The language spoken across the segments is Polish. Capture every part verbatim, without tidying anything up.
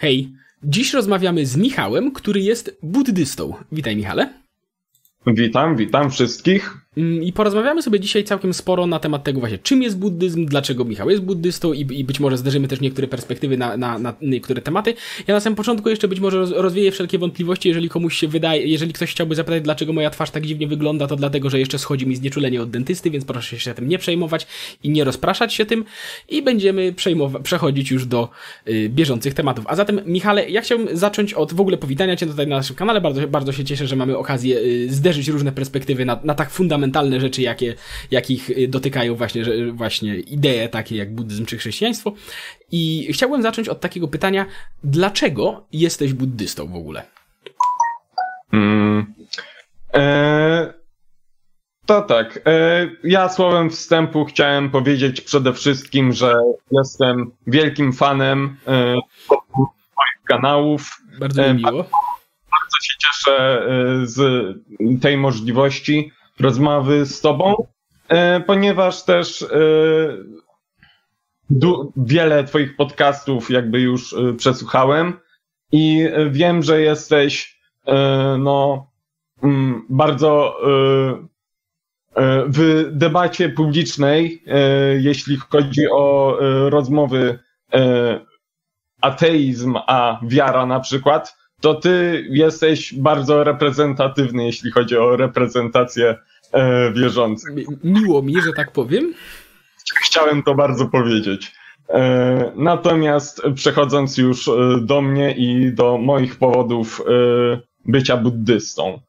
Hej, dziś rozmawiamy z Michałem, który jest buddystą. Witaj, Michale. Witam, witam wszystkich. I porozmawiamy sobie dzisiaj całkiem sporo na temat tego właśnie, czym jest buddyzm, dlaczego Michał jest buddystą i, i być może zderzymy też niektóre perspektywy na, na, na niektóre tematy. Ja na samym początku jeszcze być może roz, rozwieję wszelkie wątpliwości, jeżeli komuś się wydaje, jeżeli ktoś chciałby zapytać, dlaczego moja twarz tak dziwnie wygląda, to dlatego, że jeszcze schodzi mi znieczulenie od dentysty, więc proszę się tym nie przejmować i nie rozpraszać się tym i będziemy przejmowa- przechodzić już do y, bieżących tematów. A zatem, Michale, ja chciałbym zacząć od w ogóle powitania Cię tutaj na naszym kanale. Bardzo, bardzo się cieszę, że mamy okazję y, zderzyć różne perspektywy na, na tak fundamentalne mentalne rzeczy, jakie, jakich dotykają właśnie, że, właśnie idee takie jak buddyzm czy chrześcijaństwo. I chciałbym zacząć od takiego pytania, dlaczego jesteś buddystą w ogóle? Mm, e, to tak. E, ja słowem wstępu chciałem powiedzieć przede wszystkim, że jestem wielkim fanem e, moich kanałów. Bardzo mi miło. E, bardzo, bardzo się cieszę e, z tej możliwości rozmowy z tobą, e, ponieważ też e, du, wiele twoich podcastów jakby już e, przesłuchałem i wiem, że jesteś e, no m, bardzo e, e, w debacie publicznej, e, jeśli chodzi o e, rozmowy e, ateizm a wiara na przykład, to ty jesteś bardzo reprezentatywny, jeśli chodzi o reprezentację e, wierzących. Miło mi, że tak powiem. Chciałem to bardzo powiedzieć. E, natomiast przechodząc już do mnie i do moich powodów e, bycia buddystą.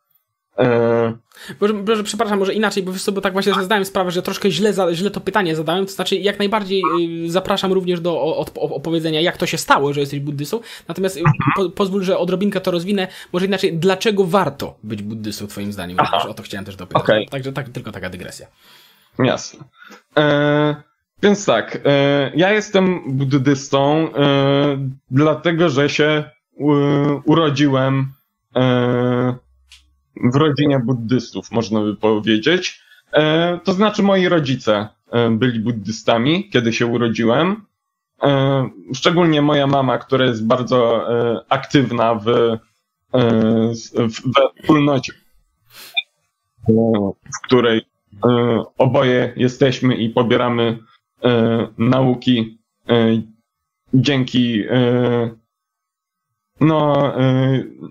E, Boże, Boże, przepraszam, może inaczej, bo wiesz co, bo tak właśnie zdałem sprawę, że troszkę źle, za, źle to pytanie zadałem, to znaczy jak najbardziej y, zapraszam również do o, o, opowiedzenia, jak to się stało, że jesteś buddystą, natomiast y, po, pozwól, że odrobinkę to rozwinę, może inaczej, dlaczego warto być buddystą twoim zdaniem? O to chciałem też dopytać, okay. Także tak, tylko taka dygresja. Jasne. E, więc tak, e, ja jestem buddystą e, dlatego, że się e, urodziłem e, w rodzinie buddystów, można by powiedzieć. E, to znaczy moi rodzice e, byli buddystami, kiedy się urodziłem. E, szczególnie moja mama, która jest bardzo e, aktywna w, e, w wspólnocie, e, w której e, oboje jesteśmy i pobieramy e, nauki e, dzięki e, No,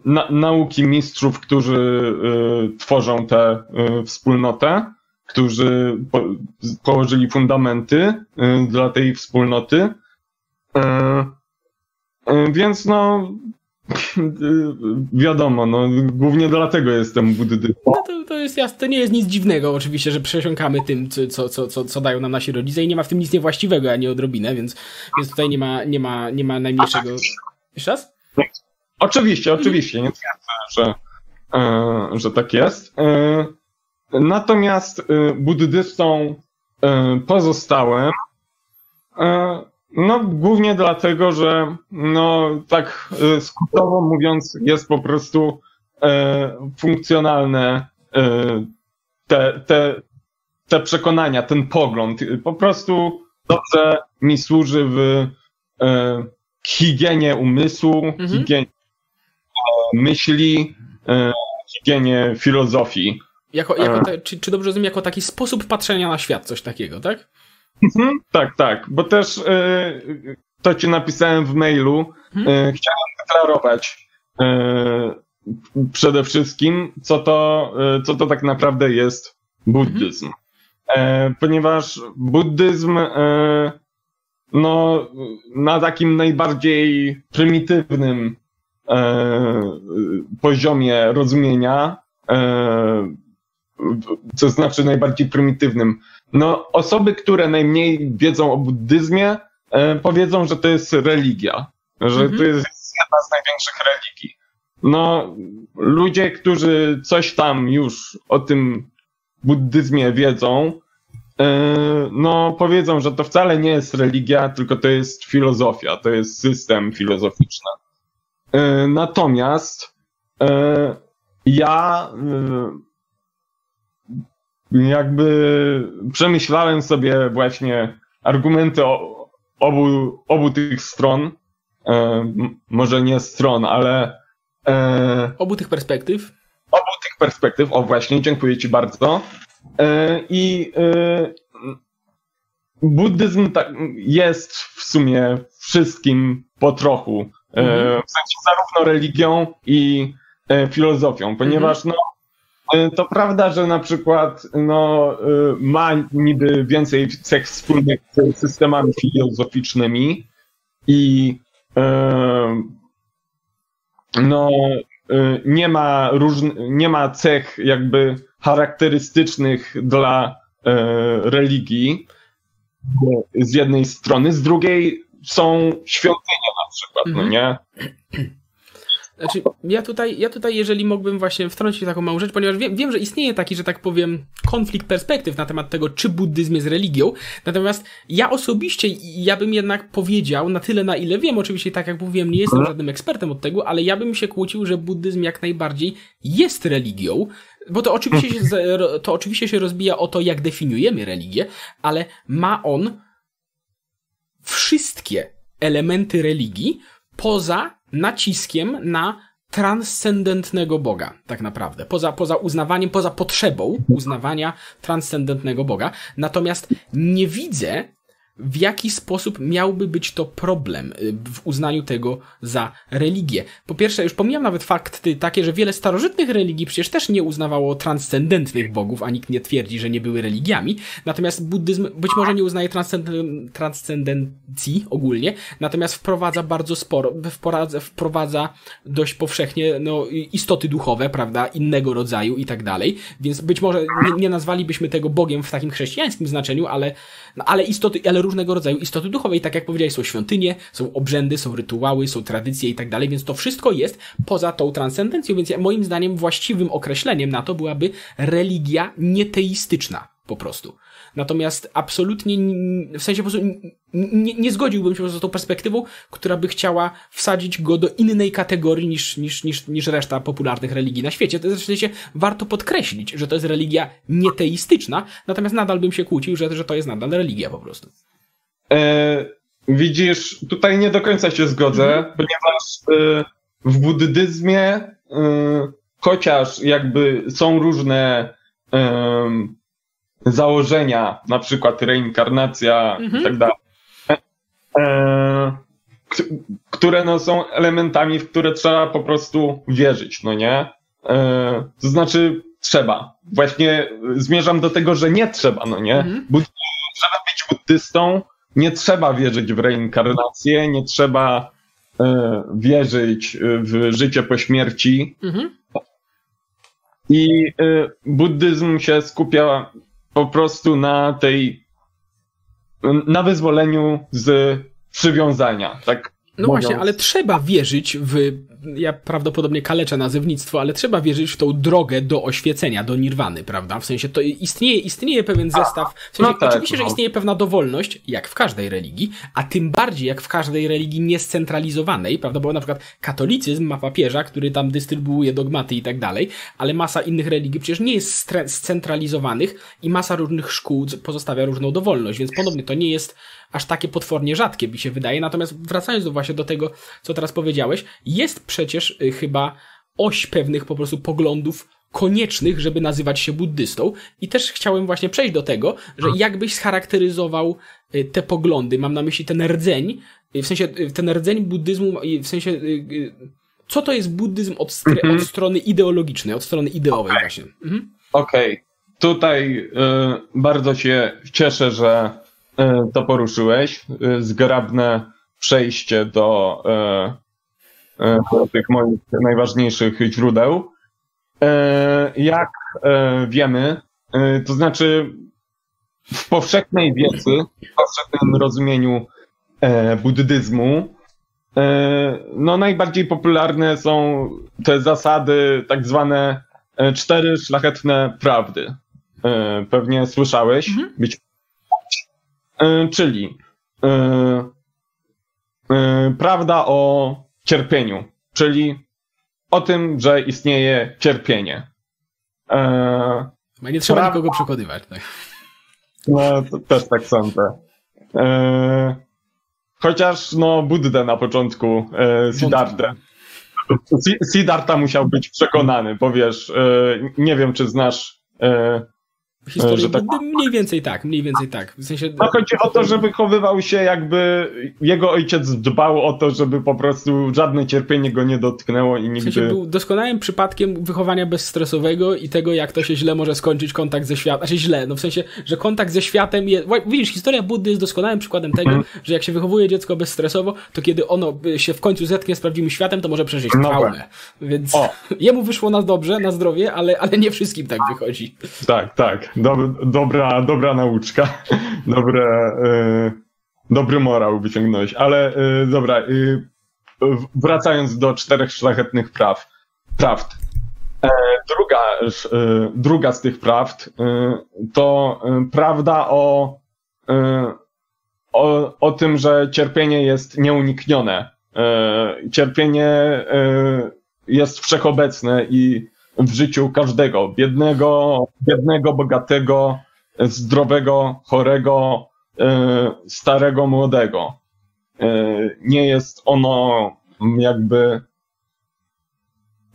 na, nauki mistrzów, którzy y, tworzą tę y, wspólnotę, którzy po, położyli fundamenty y, dla tej wspólnoty. Y, y, więc no, y, wiadomo, no, głównie dlatego jestem buddystą. No to, to jest jasne, to nie jest nic dziwnego oczywiście, że przesiąkamy tym, co, co, co, co dają nam nasi rodzice i nie ma w tym nic niewłaściwego, a nie odrobinę, więc, więc tutaj nie ma, nie ma, nie ma najmniejszego... Jeszcze raz? Oczywiście, oczywiście, nie twierdzę, że, e, że tak jest. E, natomiast e, buddystą e, pozostałem, e, no głównie dlatego, że no tak e, skrótowo mówiąc jest po prostu e, funkcjonalne e, te, te, te przekonania, ten pogląd. Po prostu dobrze mi służy w e, higienie umysłu, mhm. higienie myśli, e, higienie filozofii. Jako, jako ta, czy, czy dobrze rozumiem, jako taki sposób patrzenia na świat, coś takiego, tak? Mhm, tak, tak, bo też e, to ci napisałem w mailu. Mhm. E, chciałem deklarować e, przede wszystkim, co to, e, co to tak naprawdę jest buddyzm. Mhm. E, ponieważ buddyzm e, no na takim najbardziej prymitywnym E, poziomie rozumienia, e, co znaczy najbardziej prymitywnym. No, osoby, które najmniej wiedzą o buddyzmie, e, powiedzą, że to jest religia, że mm-hmm. to jest jedna z największych religii. No, ludzie, którzy coś tam już o tym buddyzmie wiedzą, e, no powiedzą, że to wcale nie jest religia, tylko to jest filozofia, to jest system filozoficzny. Natomiast e, ja e, jakby przemyślałem sobie właśnie argumenty o, obu, obu tych stron e, może nie stron, ale... E, obu tych perspektyw. Obu tych perspektyw, o właśnie, dziękuję ci bardzo. E, I e, buddyzm ta, jest w sumie wszystkim po trochu. E, mhm. W sensie zarówno religią i e, filozofią, ponieważ mhm. no, to prawda, że na przykład no, ma niby więcej cech wspólnych z systemami filozoficznymi i no, nie ma różn- nie ma cech jakby charakterystycznych dla religii z jednej strony, z drugiej są świątynie na przykład, no nie? Znaczy, ja tutaj, ja tutaj, jeżeli mógłbym właśnie wtrącić taką małą rzecz, ponieważ wiem, wiem, że istnieje taki, że tak powiem, konflikt perspektyw na temat tego, czy buddyzm jest religią, natomiast ja osobiście, ja bym jednak powiedział, na tyle na ile wiem, oczywiście tak jak mówiłem, nie jestem żadnym ekspertem od tego, ale ja bym się kłócił, że buddyzm jak najbardziej jest religią, bo to oczywiście się, to oczywiście się rozbija o to, jak definiujemy religię, ale ma on wszystkie elementy religii, poza naciskiem na transcendentnego Boga, tak naprawdę. Poza, poza uznawaniem, poza potrzebą uznawania transcendentnego Boga. Natomiast nie widzę, w jaki sposób miałby być to problem w uznaniu tego za religię. Po pierwsze, już pomijam nawet fakty takie, że wiele starożytnych religii przecież też nie uznawało transcendentnych bogów, a nikt nie twierdzi, że nie były religiami. Natomiast buddyzm być może nie uznaje transcendent, transcendencji ogólnie, natomiast wprowadza bardzo sporo, wprowadza, wprowadza dość powszechnie no, istoty duchowe, prawda, innego rodzaju i tak dalej. Więc być może nie, nie nazwalibyśmy tego Bogiem w takim chrześcijańskim znaczeniu, ale, no, ale istoty, ale różnego rodzaju istoty duchowe i tak jak powiedziałeś, są świątynie, są obrzędy, są rytuały, są tradycje i tak dalej, więc to wszystko jest poza tą transcendencją, więc moim zdaniem właściwym określeniem na to byłaby religia nieteistyczna po prostu. Natomiast absolutnie, w sensie po prostu nie, nie zgodziłbym się z tą perspektywą, która by chciała wsadzić go do innej kategorii niż, niż, niż, niż reszta popularnych religii na świecie. To w sensie warto podkreślić, że to jest religia nieteistyczna, natomiast nadal bym się kłócił, że, że to jest nadal religia po prostu. E, widzisz, tutaj nie do końca się zgodzę, mhm. ponieważ e, w buddyzmie e, chociaż jakby są różne e, założenia, na przykład reinkarnacja mhm. i tak dalej, e, które no są elementami, w które trzeba po prostu wierzyć, no nie? E, to znaczy trzeba. Właśnie zmierzam do tego, że nie trzeba, no nie? Mhm. Bud- żeby być buddystą, nie trzeba wierzyć w reinkarnację, nie trzeba e, wierzyć w życie po śmierci. Mhm. I e, buddyzm się skupia po prostu na tej, na wyzwoleniu z przywiązania, tak? No mówiąc. Właśnie, ale trzeba wierzyć w, ja prawdopodobnie kaleczę nazewnictwo, ale trzeba wierzyć w tą drogę do oświecenia, do nirwany, prawda? W sensie to istnieje, istnieje pewien zestaw, w sensie no tak, oczywiście, no. że istnieje pewna dowolność, jak w każdej religii, a tym bardziej jak w każdej religii niescentralizowanej, prawda? Bo na przykład katolicyzm ma papieża, który tam dystrybuuje dogmaty i tak dalej, ale masa innych religii przecież nie jest scentralizowanych i masa różnych szkół pozostawia różną dowolność, więc ponownie to nie jest aż takie potwornie rzadkie mi się wydaje. Natomiast wracając do właśnie do tego, co teraz powiedziałeś, jest przecież chyba oś pewnych po prostu poglądów koniecznych, żeby nazywać się buddystą. I też chciałem właśnie przejść do tego, że jakbyś scharakteryzował te poglądy, mam na myśli ten rdzeń, w sensie ten rdzeń buddyzmu, w sensie co to jest buddyzm od, stry, mm-hmm. od strony ideologicznej, od strony ideowej okay. właśnie. Mhm. Okej, okay. Tutaj y, bardzo się cieszę, że to poruszyłeś. Zgrabne przejście do, do tych moich najważniejszych źródeł. Jak wiemy, to znaczy w powszechnej wiedzy, w powszechnym rozumieniu buddyzmu, no najbardziej popularne są te zasady, tak zwane cztery szlachetne prawdy. Pewnie słyszałeś. Mhm. Być Czyli y, y, prawda o cierpieniu, czyli o tym, że istnieje cierpienie. E, nie trzeba pra... nikogo przekonywać. Tak. No, to też tak sądzę. E, Chociaż, no, Buddę na początku, e, Siddhartę. Siddhartha musiał być przekonany, bo wiesz, e, nie wiem, czy znasz... E, historię tak... Buddy? Mniej więcej tak, mniej więcej tak. W sensie... No chodzi o to, że wychowywał się jakby... Jego ojciec dbał o to, żeby po prostu żadne cierpienie go nie dotknęło i nigdy... W sensie był doskonałym przypadkiem wychowania bezstresowego i tego, jak to się źle może skończyć kontakt ze światem. Znaczy źle, no w sensie, że kontakt ze światem jest... Widzisz, historia Buddy jest doskonałym przykładem tego, mm. że jak się wychowuje dziecko bezstresowo, to kiedy ono się w końcu zetknie z prawdziwym światem, to może przeżyć traumę. No Więc o. jemu wyszło na dobrze, na zdrowie, ale, ale nie wszystkim tak wychodzi. Tak, tak. Dobra, dobra nauczka, dobre, yy, dobry morał wyciągnąłeś, ale yy, dobra, yy, wracając do czterech szlachetnych praw, prawd. E, druga, yy, druga z tych prawd yy, to yy, prawda o, yy, o, o tym, że cierpienie jest nieuniknione. Yy, cierpienie yy, jest wszechobecne i w życiu każdego, biednego, biednego, bogatego, zdrowego, chorego, yy, starego, młodego. Yy, nie jest ono jakby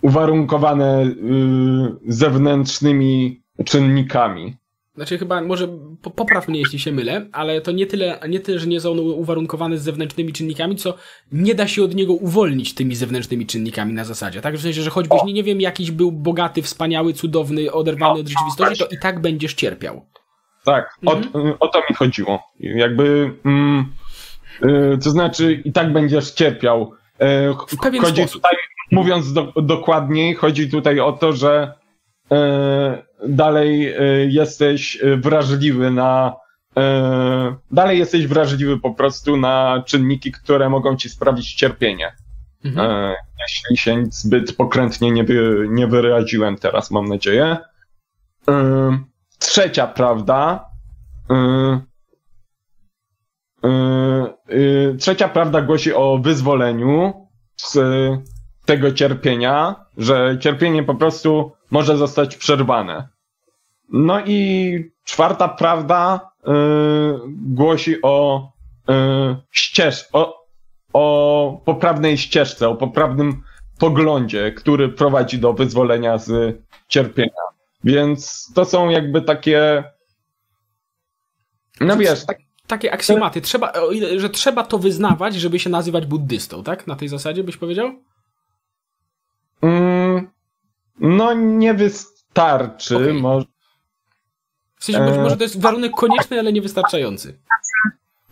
uwarunkowane yy, zewnętrznymi czynnikami. Znaczy chyba, może popraw mnie, jeśli się mylę, ale to nie tyle, nie tyle, że nie są uwarunkowane z zewnętrznymi czynnikami, co nie da się od niego uwolnić tymi zewnętrznymi czynnikami na zasadzie. Tak, w sensie, że choćbyś, nie, nie wiem, jakiś był bogaty, wspaniały, cudowny, oderwany od rzeczywistości, to i tak będziesz cierpiał. Tak, mhm. o, o to mi chodziło. Jakby, mm, yy, to znaczy i tak będziesz cierpiał. Yy, w pewien chodzi sposób. Tutaj, mówiąc do, dokładniej, chodzi tutaj o to, że yy, dalej jesteś wrażliwy na dalej jesteś wrażliwy po prostu na czynniki, które mogą ci sprawić cierpienie. Mhm. Jeśli się zbyt pokrętnie nie, wy, nie wyraziłem teraz, mam nadzieję. Trzecia prawda. Trzecia prawda głosi o wyzwoleniu z tego cierpienia, że cierpienie po prostu może zostać przerwane. No i czwarta prawda y, głosi o, y, ścież, o, o poprawnej ścieżce, o poprawnym poglądzie, który prowadzi do wyzwolenia z cierpienia. Więc to są jakby takie... No wiesz... Tak... Takie aksjomaty, trzeba, że trzeba to wyznawać, żeby się nazywać buddystą, tak? Na tej zasadzie byś powiedział? Mm, no nie wystarczy. Okay. Może... W sensie być może to jest warunek konieczny, ale niewystarczający.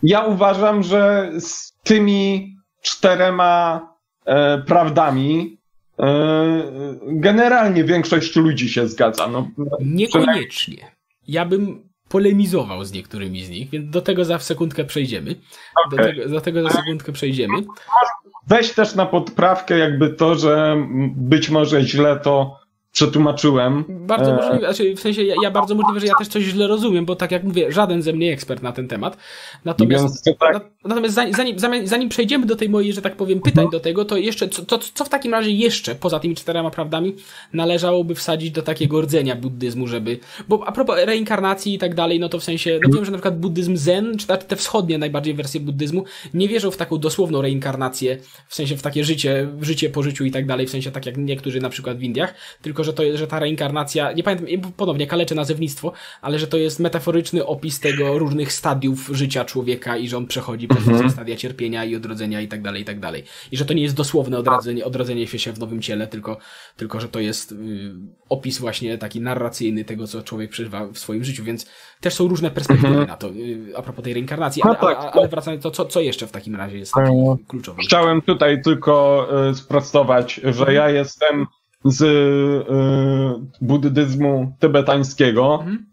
Ja uważam, że z tymi czterema e, prawdami e, generalnie większość ludzi się zgadza. No, niekoniecznie. Ja bym polemizował z niektórymi z nich, więc do tego za sekundkę przejdziemy. Okay. Do, tego, do tego za sekundkę przejdziemy. Weź też na podprawkę jakby to, że być może źle to przetłumaczyłem. Bardzo możliwe, znaczy w sensie ja, ja bardzo możliwe, że ja też coś źle rozumiem, bo tak jak mówię, żaden ze mnie ekspert na ten temat. Natomiast, tak. na, natomiast zanim, zanim, zanim przejdziemy do tej mojej, że tak powiem, pytań do tego, to jeszcze, co, co, co w takim razie jeszcze, poza tymi czterema prawdami, należałoby wsadzić do takiego rdzenia buddyzmu, żeby, bo a propos reinkarnacji i tak dalej, no to w sensie, no wiem, że na przykład buddyzm zen, czy te wschodnie najbardziej wersje buddyzmu, nie wierzą w taką dosłowną reinkarnację, w sensie w takie życie, życie po życiu i tak dalej, w sensie tak jak niektórzy na przykład w Indiach, tylko że to, że ta reinkarnacja, nie pamiętam, ponownie kaleczę nazewnictwo, ale że to jest metaforyczny opis tego różnych stadiów życia człowieka i że on przechodzi przez mm-hmm. stadia cierpienia i odrodzenia i tak dalej, i tak dalej. I że to nie jest dosłowne odrodzenie, odrodzenie się w nowym ciele, tylko, tylko że to jest y, opis właśnie taki narracyjny tego, co człowiek przeżywa w swoim życiu, więc też są różne perspektywy mm-hmm. na to, y, a propos tej reinkarnacji, ale, no tak, a, ale wracając do to, co, co jeszcze w takim razie jest um, kluczowe? Chciałem tutaj tylko y, sprostować, że ja jestem z y, buddyzmu tybetańskiego. Mhm.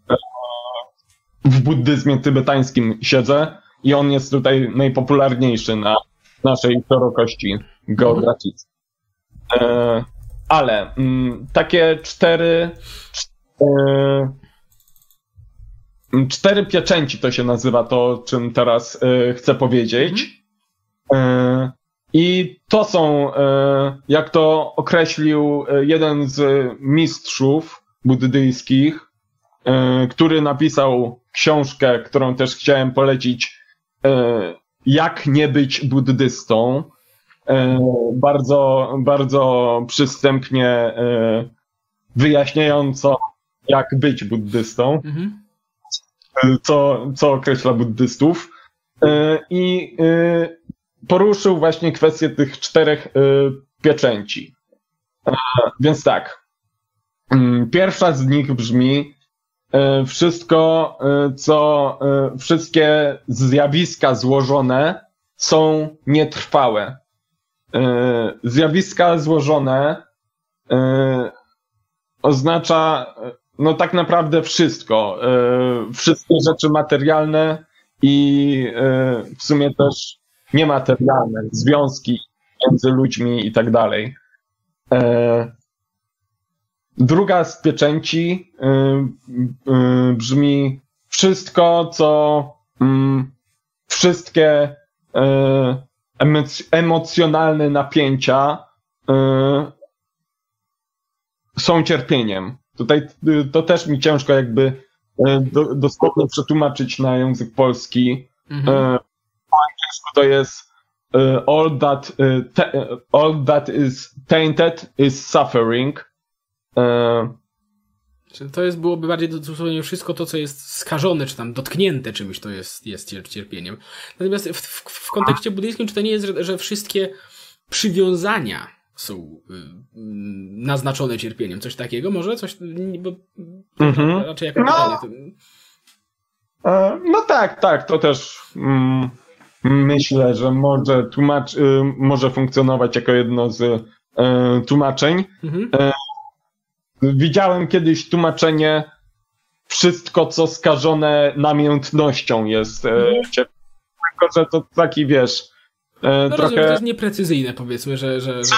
W buddyzmie tybetańskim siedzę i on jest tutaj najpopularniejszy na naszej szerokości geograficznej. Mhm. Y, ale y, takie cztery y, cztery pieczęci to się nazywa to, o czym teraz y, chcę powiedzieć. Mhm. Y, I to są, jak to określił jeden z mistrzów buddyjskich, który napisał książkę, którą też chciałem polecić, Jak nie być buddystą. Bardzo, bardzo przystępnie wyjaśniająco, jak być buddystą, mhm. co, co określa buddystów. I poruszył właśnie kwestię tych czterech pieczęci. Więc tak, pierwsza z nich brzmi: wszystko, co, wszystkie zjawiska złożone są nietrwałe. Zjawiska złożone oznacza no tak naprawdę wszystko. Wszystkie rzeczy materialne i w sumie też niematerialne, związki między ludźmi i tak dalej. Druga z pieczęci brzmi: wszystko, co wszystkie emocjonalne napięcia są cierpieniem. Tutaj to też mi ciężko jakby dosłownie przetłumaczyć na język polski. Mhm. Po angielsku to jest all that, all that is tainted is suffering. To jest, byłoby bardziej dosłownie wszystko to, co jest skażone, czy tam dotknięte czymś, to jest, jest cierpieniem. Natomiast w, w, w kontekście buddyjskim, czy to nie jest, że, że wszystkie przywiązania są y, y, naznaczone cierpieniem? Coś takiego może? Coś, bo, mhm. Raczej jako pytanie. No, to... no tak, tak, to też mm, myślę, że może, tłumacz, y, może funkcjonować jako jedno z y, tłumaczeń. Mhm. Y, Widziałem kiedyś tłumaczenie: wszystko, co skażone namiętnością, jest mm. ciepłe. Tylko że to taki, wiesz, no trochę... Rozumiem, to jest nieprecyzyjne, powiedzmy, że, że, że to jest...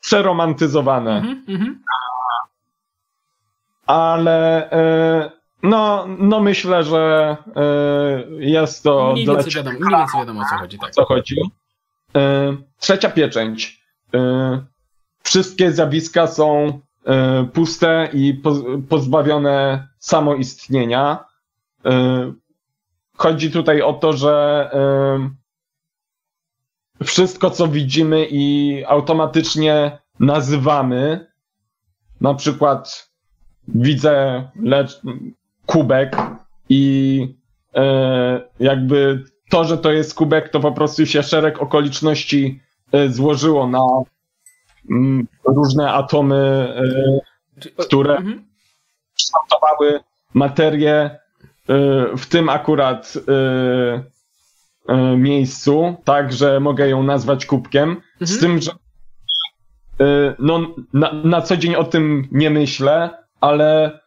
Przeromantyzowane. Mm -hmm. Ale no, no myślę, że jest to... Mniej więcej wiadomo, mniej więcej wiadomo, o co chodzi. Tak. Co chodzi. Trzecia pieczęć. Wszystkie zjawiska są... puste i pozbawione samoistnienia. Chodzi tutaj o to, że wszystko, co widzimy i automatycznie nazywamy, na przykład widzę kubek i jakby to, że to jest kubek, to po prostu się szereg okoliczności złożyło na różne atomy, które kształtowały materię w tym akurat miejscu, tak, że mogę ją nazwać kubkiem, z tym, że no, na, na co dzień o tym nie myślę, ale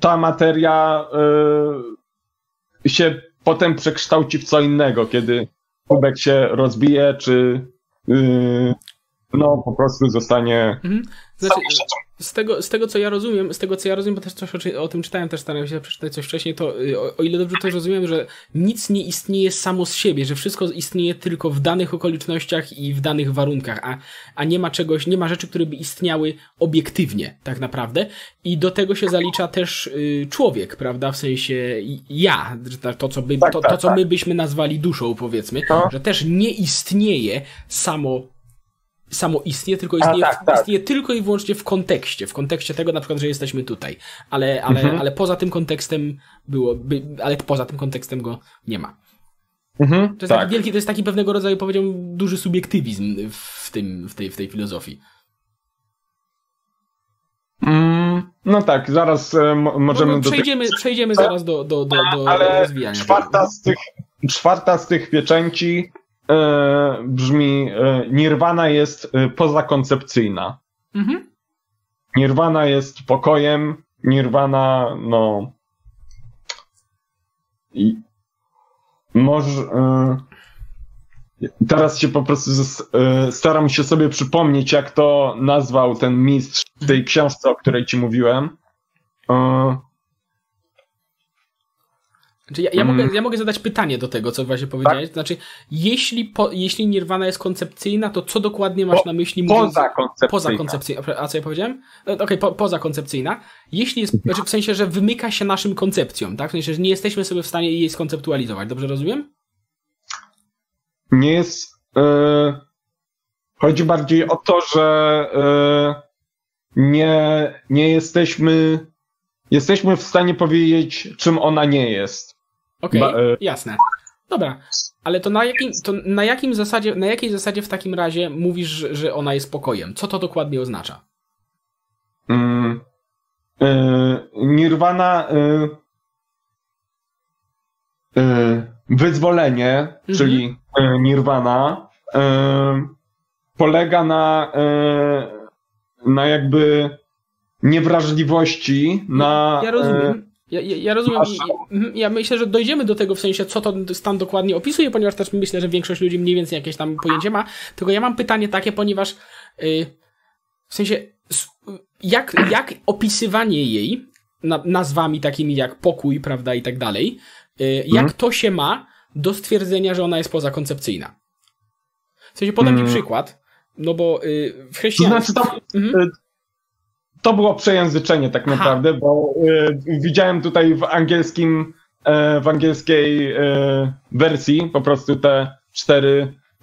ta materia się potem przekształci w co innego, kiedy kubek się rozbije, czy no po prostu zostanie... Mhm. Znaczy, z, tego, z tego co ja rozumiem, z tego co ja rozumiem, bo też coś o tym czytałem, też starałem się przeczytać coś wcześniej, to o, o ile dobrze to rozumiem, że nic nie istnieje samo z siebie, że wszystko istnieje tylko w danych okolicznościach i w danych warunkach, a, a nie ma czegoś, nie ma rzeczy, które by istniały obiektywnie tak naprawdę, i do tego się zalicza też y, człowiek, prawda, w sensie ja, to co, by, to, to, co my byśmy nazwali duszą, powiedzmy, że też nie istnieje samo samo istnieje, tylko istnieje, tak, tak. istnieje tylko i wyłącznie w kontekście. W kontekście tego, na przykład, że jesteśmy tutaj. Ale, ale, mhm. ale poza tym kontekstem było, by, ale poza tym kontekstem go nie ma. Mhm, to, jest tak. taki wielki, to jest taki pewnego rodzaju, powiedziałbym, duży subiektywizm w, tym, w, tej, w tej filozofii. Mm, no tak, zaraz e, możemy... No, no, przejdziemy, do tych... przejdziemy zaraz do, do, do, do ale rozwijania. Czwarta z, tych, czwarta z tych pieczęci... E, brzmi, e, Nirwana jest e, pozakoncepcyjna. Mhm. Nirwana jest pokojem, Nirwana no i może e, teraz się po prostu z, e, staram się sobie przypomnieć, jak to nazwał ten mistrz w tej książce, o której ci mówiłem. E, Ja, ja, mogę, ja mogę zadać pytanie do tego, co właśnie powiedziałeś. Tak? Znaczy, jeśli, po, jeśli Nirwana jest koncepcyjna, to co dokładnie masz po, na myśli? Pozakoncepcyjna. Pozakoncepcyjna. A co ja powiedziałem? No, okej, okay, po, pozakoncepcyjna. Jeśli jest, znaczy w sensie, że wymyka się naszym koncepcjom, tak? W sensie, że nie jesteśmy sobie w stanie jej skonceptualizować. Dobrze rozumiem? nie jest... Yy, chodzi bardziej o to, że yy, nie, nie jesteśmy... Jesteśmy w stanie powiedzieć, czym ona nie jest. Okej, okay, jasne. Dobra, ale to, na, jakim, to na, jakim zasadzie, na jakiej zasadzie w takim razie mówisz, że ona jest pokojem? Co to dokładnie oznacza? Mm, y, Nirwana... Y, y, wyzwolenie, mhm. czyli y, Nirwana, y, polega na, y, na jakby niewrażliwości, na... Ja rozumiem. Ja, ja, ja rozumiem, ja myślę, że dojdziemy do tego w sensie, co to stan dokładnie opisuje, ponieważ też myślę, że większość ludzi mniej więcej jakieś tam pojęcie ma, tylko ja mam pytanie takie, ponieważ yy, w sensie jak, jak opisywanie jej nazwami takimi jak pokój, prawda, i tak dalej, yy, jak to się ma do stwierdzenia, że ona jest pozakoncepcyjna? W sensie podam hmm. mi przykład, no bo yy, w chrześcijaństwie... To znaczy to... Mhm. To było przejęzyczenie tak naprawdę, aha, bo y, widziałem tutaj w angielskim, y, w angielskiej y, wersji po prostu te cztery, y,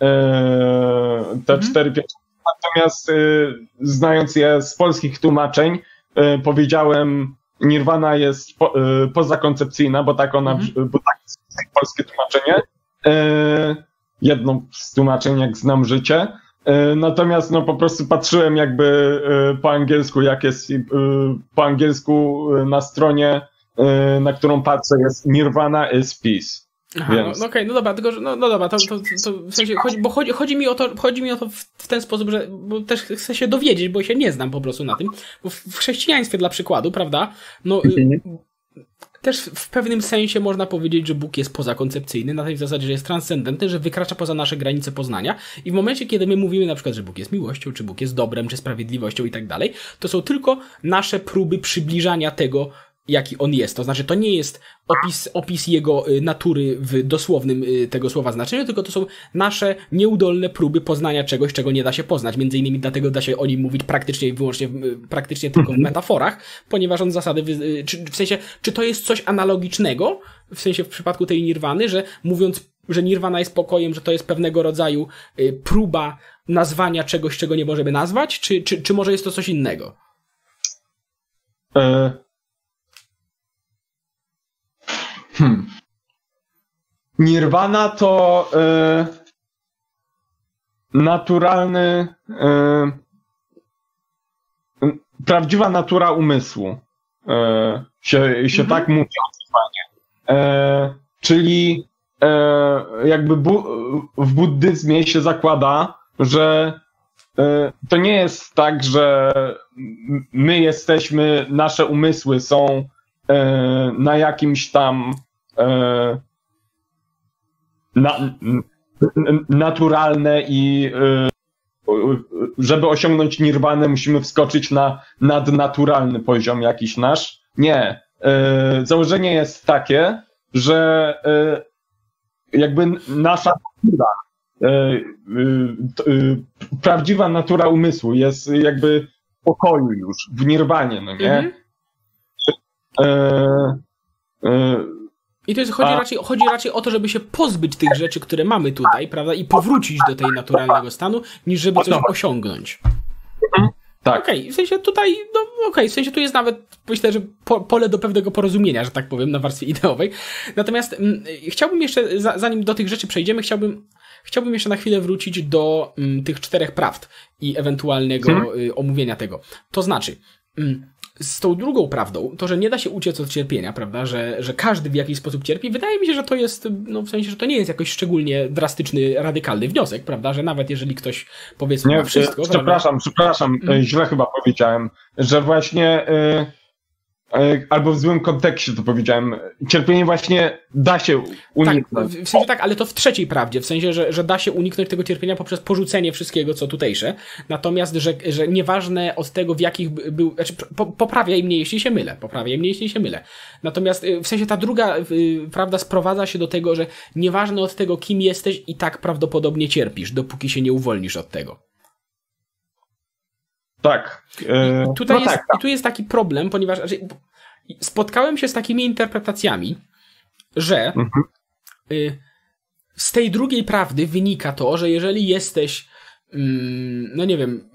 te mhm. cztery pięć. Natomiast y, znając je z polskich tłumaczeń, y, powiedziałem, Nirwana jest po, y, pozakoncepcyjna, bo tak ona, mhm. bo tak jest polskie tłumaczenie. Y, jedną z tłumaczeń, jak znam życie. Natomiast no po prostu patrzyłem jakby po angielsku, jak jest po angielsku na stronie, na którą patrzę, jest Nirwana is peace. Aha, więc... no, okej, okay, no dobra, tylko, no, no dobra, to, to, to w sensie, chodzi, bo chodzi, chodzi mi o to, chodzi mi o to w, w ten sposób, że bo też chcę się dowiedzieć, bo się nie znam po prostu na tym, bo w, w chrześcijaństwie dla przykładu, prawda, no y też w pewnym sensie można powiedzieć, że Bóg jest pozakoncepcyjny, na tej zasadzie, że jest transcendentny, że wykracza poza nasze granice poznania i w momencie, kiedy my mówimy na przykład, że Bóg jest miłością, czy Bóg jest dobrem, czy sprawiedliwością i tak dalej, to są tylko nasze próby przybliżania tego, jaki On jest. To znaczy, to nie jest opis, opis Jego natury w dosłownym tego słowa znaczeniu, tylko to są nasze nieudolne próby poznania czegoś, czego nie da się poznać. Między innymi dlatego da się o nim mówić praktycznie wyłącznie, praktycznie tylko w metaforach, ponieważ on zasady, czy, w sensie, czy to jest coś analogicznego, w sensie w przypadku tej Nirwany, że mówiąc, że Nirwana jest pokojem, że to jest pewnego rodzaju próba nazwania czegoś, czego nie możemy nazwać, czy, czy, czy może jest to coś innego? E Hmm. Nirwana to y, naturalny, y, prawdziwa natura umysłu, y, się, się mm-hmm. tak mówi o Nirwanie. Y, czyli y, jakby bu w buddyzmie się zakłada, że y, to nie jest tak, że my jesteśmy, nasze umysły są y, na jakimś tam Na, naturalne i żeby osiągnąć nirwanę, musimy wskoczyć na nadnaturalny poziom jakiś nasz. Nie. Założenie jest takie, że jakby nasza natura, prawdziwa natura umysłu jest jakby w pokoju już, w nirwanie, no nie? Mhm. E, e, I to jest, chodzi, raczej, chodzi raczej o to, żeby się pozbyć tych rzeczy, które mamy tutaj, prawda, i powrócić do tej naturalnego stanu, niż żeby coś osiągnąć. Tak. Okej, okay, w sensie tutaj, no okej, okay, w sensie tu jest nawet, myślę, że po, pole do pewnego porozumienia, że tak powiem, na warstwie ideowej. Natomiast m, chciałbym jeszcze, za, zanim do tych rzeczy przejdziemy, chciałbym, chciałbym jeszcze na chwilę wrócić do m, tych czterech prawd i ewentualnego hmm? y, omówienia tego. To znaczy... M, Z tą drugą prawdą, to, że nie da się uciec od cierpienia, prawda, że, że każdy w jakiś sposób cierpi, wydaje mi się, że to jest, no w sensie, że to nie jest jakoś szczególnie drastyczny, radykalny wniosek, prawda, że nawet jeżeli ktoś, powiedzmy, nie, ma wszystko... Przepraszam, prawda? przepraszam, mm. źle chyba powiedziałem, że właśnie, yy, yy, albo w złym kontekście to powiedziałem, cierpienie właśnie da się uniknąć. Tak, w sensie tak, ale to w trzeciej prawdzie, w sensie, że, że da się uniknąć tego cierpienia poprzez porzucenie wszystkiego, co tutejsze, natomiast, że, że nieważne od tego, w jakich był... Znaczy, po, poprawiaj mnie, jeśli się mylę, poprawiaj mnie, jeśli się mylę. Natomiast w sensie ta druga y, prawda sprowadza się do tego, że nieważne od tego, kim jesteś, i tak prawdopodobnie cierpisz, dopóki się nie uwolnisz od tego. Tak. E, I tutaj no jest, tak, tak. I tu jest taki problem, ponieważ znaczy, spotkałem się z takimi interpretacjami, że... Mhm. Y, z tej drugiej prawdy wynika to, że jeżeli jesteś, no nie wiem,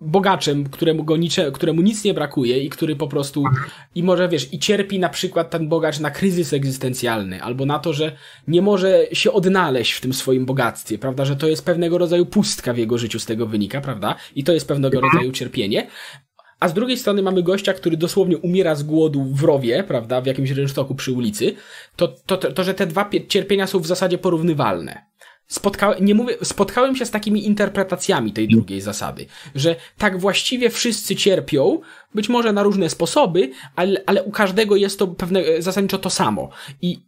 bogaczem, któremu, go nicze, któremu nic nie brakuje i który po prostu, i może wiesz, i cierpi na przykład ten bogacz na kryzys egzystencjalny, albo na to, że nie może się odnaleźć w tym swoim bogactwie, prawda, że to jest pewnego rodzaju pustka w jego życiu, z tego wynika, prawda, i to jest pewnego rodzaju cierpienie. A z drugiej strony mamy gościa, który dosłownie umiera z głodu w rowie, prawda, w jakimś rynsztoku przy ulicy, to, to, to, to że te dwa cierpienia są w zasadzie porównywalne. Spotka nie mówię, spotkałem się z takimi interpretacjami tej drugiej zasady, że tak właściwie wszyscy cierpią, być może na różne sposoby, ale, ale u każdego jest to pewne, zasadniczo to samo. I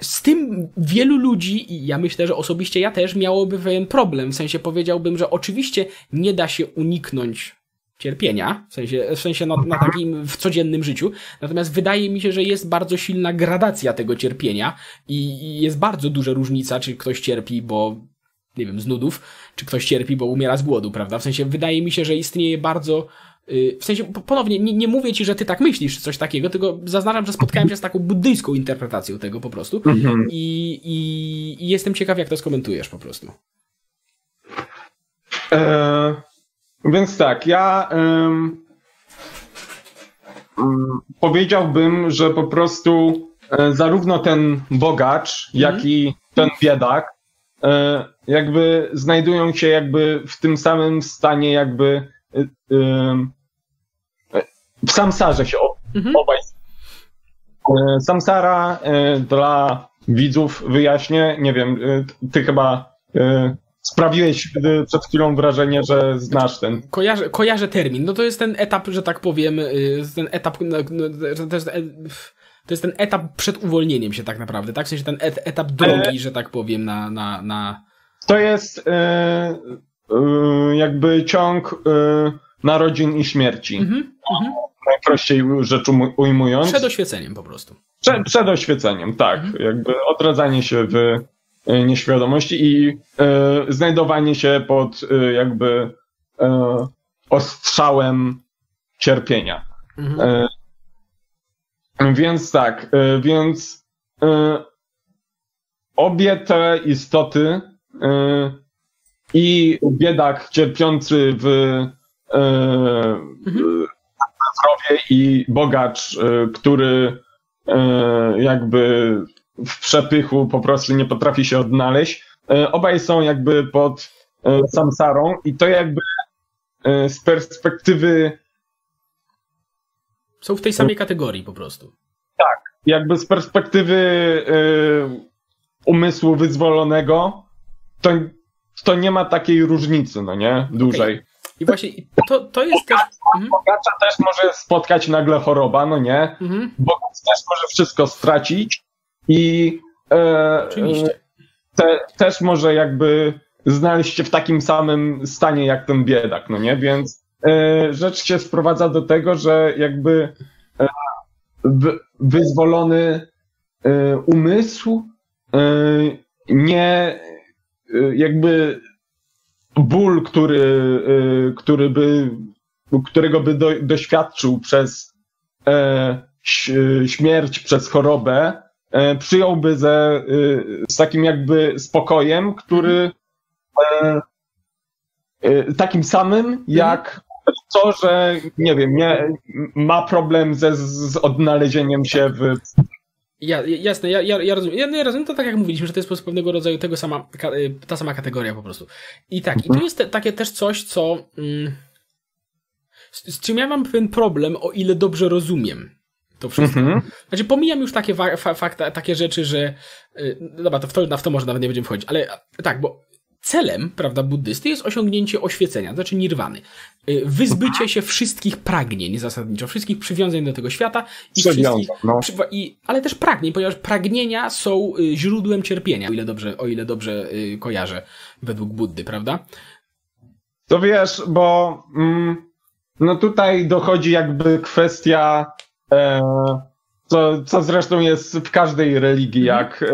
z tym wielu ludzi, i ja myślę, że osobiście ja też, miałoby pewien problem, w sensie powiedziałbym, że oczywiście nie da się uniknąć cierpienia, w sensie, w sensie na, na takim w codziennym życiu. Natomiast wydaje mi się, że jest bardzo silna gradacja tego cierpienia i, i jest bardzo duża różnica, czy ktoś cierpi, bo nie wiem, z nudów, czy ktoś cierpi, bo umiera z głodu, prawda? W sensie wydaje mi się, że istnieje bardzo... Yy, w sensie ponownie, nie, nie mówię ci, że ty tak myślisz, czy coś takiego, tylko zaznaczam, że spotkałem się z taką buddyjską interpretacją tego po prostu mhm. I, i, i jestem ciekaw, jak to skomentujesz po prostu. Eee... Więc tak, ja ym, ym, powiedziałbym, że po prostu y, zarówno ten bogacz, mm. jak i ten biedak y, jakby znajdują się jakby w tym samym stanie, jakby y, y, y, w samsarze się mm-hmm. obaj. Y, samsara y, dla widzów wyjaśnię, nie wiem, y, ty chyba... Y, Sprawiłeś przed chwilą wrażenie, że znasz ten... Kojarzę, kojarzę termin. No to jest ten etap, że tak powiem, ten etap, to jest ten etap przed uwolnieniem się tak naprawdę, tak? W sensie ten et, etap drogi, e... że tak powiem, na... na, na... To jest e, e, jakby ciąg e, narodzin i śmierci. Mm-hmm, mm-hmm. Najprościej rzecz ujmując. Przed oświeceniem po prostu. Prze, przed oświeceniem, tak. Mm-hmm. Jakby odradzanie się w... nieświadomości i e, znajdowanie się pod e, jakby e, ostrzałem cierpienia. Mhm. E, więc tak, e, więc e, obie te istoty e, i biedak cierpiący w e, mhm. zdrowie i bogacz, e, który e, jakby w przepychu po prostu nie potrafi się odnaleźć. Obaj są jakby pod samsarą i to jakby z perspektywy... Są w tej samej kategorii po prostu. Tak, jakby z perspektywy umysłu wyzwolonego to, to nie ma takiej różnicy, no nie? Dłużej. Okay. I właśnie to, to jest też... Bogacza też może spotkać nagle choroba, no nie? Mhm. Bogacz też może wszystko stracić. I e, te, też może jakby znaleźć się w takim samym stanie jak ten biedak, no nie? Więc e, rzecz się sprowadza do tego, że jakby e, w, wyzwolony e, umysł e, nie e, jakby ból, który, e, który by, którego by do, doświadczył przez e, śmierć, przez chorobę, przyjąłby ze, z takim jakby spokojem, który takim samym jak to, że nie wiem, nie, ma problem ze, z odnalezieniem się w... Ja, jasne, ja, ja, ja rozumiem. Ja, ja rozumiem to tak, jak mówiliśmy, że to jest po prostu pewnego rodzaju tego sama, ta sama kategoria po prostu. I tak, i to jest te, takie też coś, co... Mm, z, z czym ja mam pewien problem, o ile dobrze rozumiem to wszystko. Mm-hmm. Znaczy pomijam już takie fa fakta, takie rzeczy, że yy, dobra, to w, to w to może nawet nie będziemy wchodzić, ale tak, bo celem, prawda, buddysty jest osiągnięcie oświecenia, to znaczy nirwany. Yy, wyzbycie się wszystkich pragnień zasadniczo, wszystkich przywiązań do tego świata i wszystkich, no. przy, i, ale też pragnień, ponieważ pragnienia są y, źródłem cierpienia, o ile dobrze, o ile dobrze y, kojarzę według Buddy, prawda? To wiesz, bo mm, no tutaj dochodzi jakby kwestia Co, co zresztą jest w każdej religii, jak,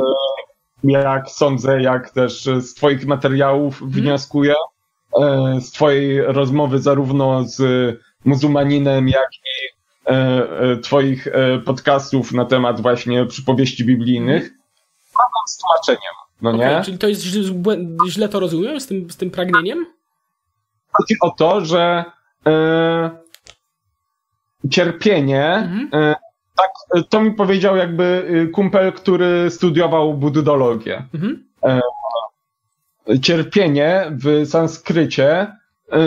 jak sądzę, jak też z twoich materiałów wnioskuję, z twojej rozmowy zarówno z muzułmaninem, jak i twoich podcastów na temat właśnie przypowieści biblijnych, a tam z tłumaczeniem. No okay, nie? Czyli to jest źle, źle to rozumiem z tym, z tym pragnieniem? Chodzi o to, że yy, cierpienie, mhm. yy, tak, to mi powiedział jakby kumpel, który studiował buddologię. Mhm. Yy, cierpienie w sanskrycie yy,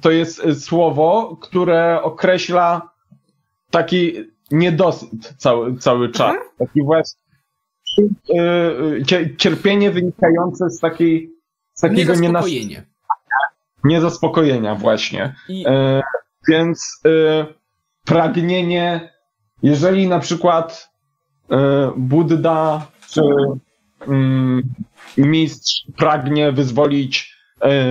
to jest słowo, które określa taki niedosyt cały, cały czas. Mhm. Taki właśnie cierpienie wynikające z, takiej, z takiego niezaspokojenia. Niezaspokojenia właśnie. I... E, więc e, pragnienie, jeżeli na przykład e, Budda czy mm, mistrz pragnie wyzwolić e,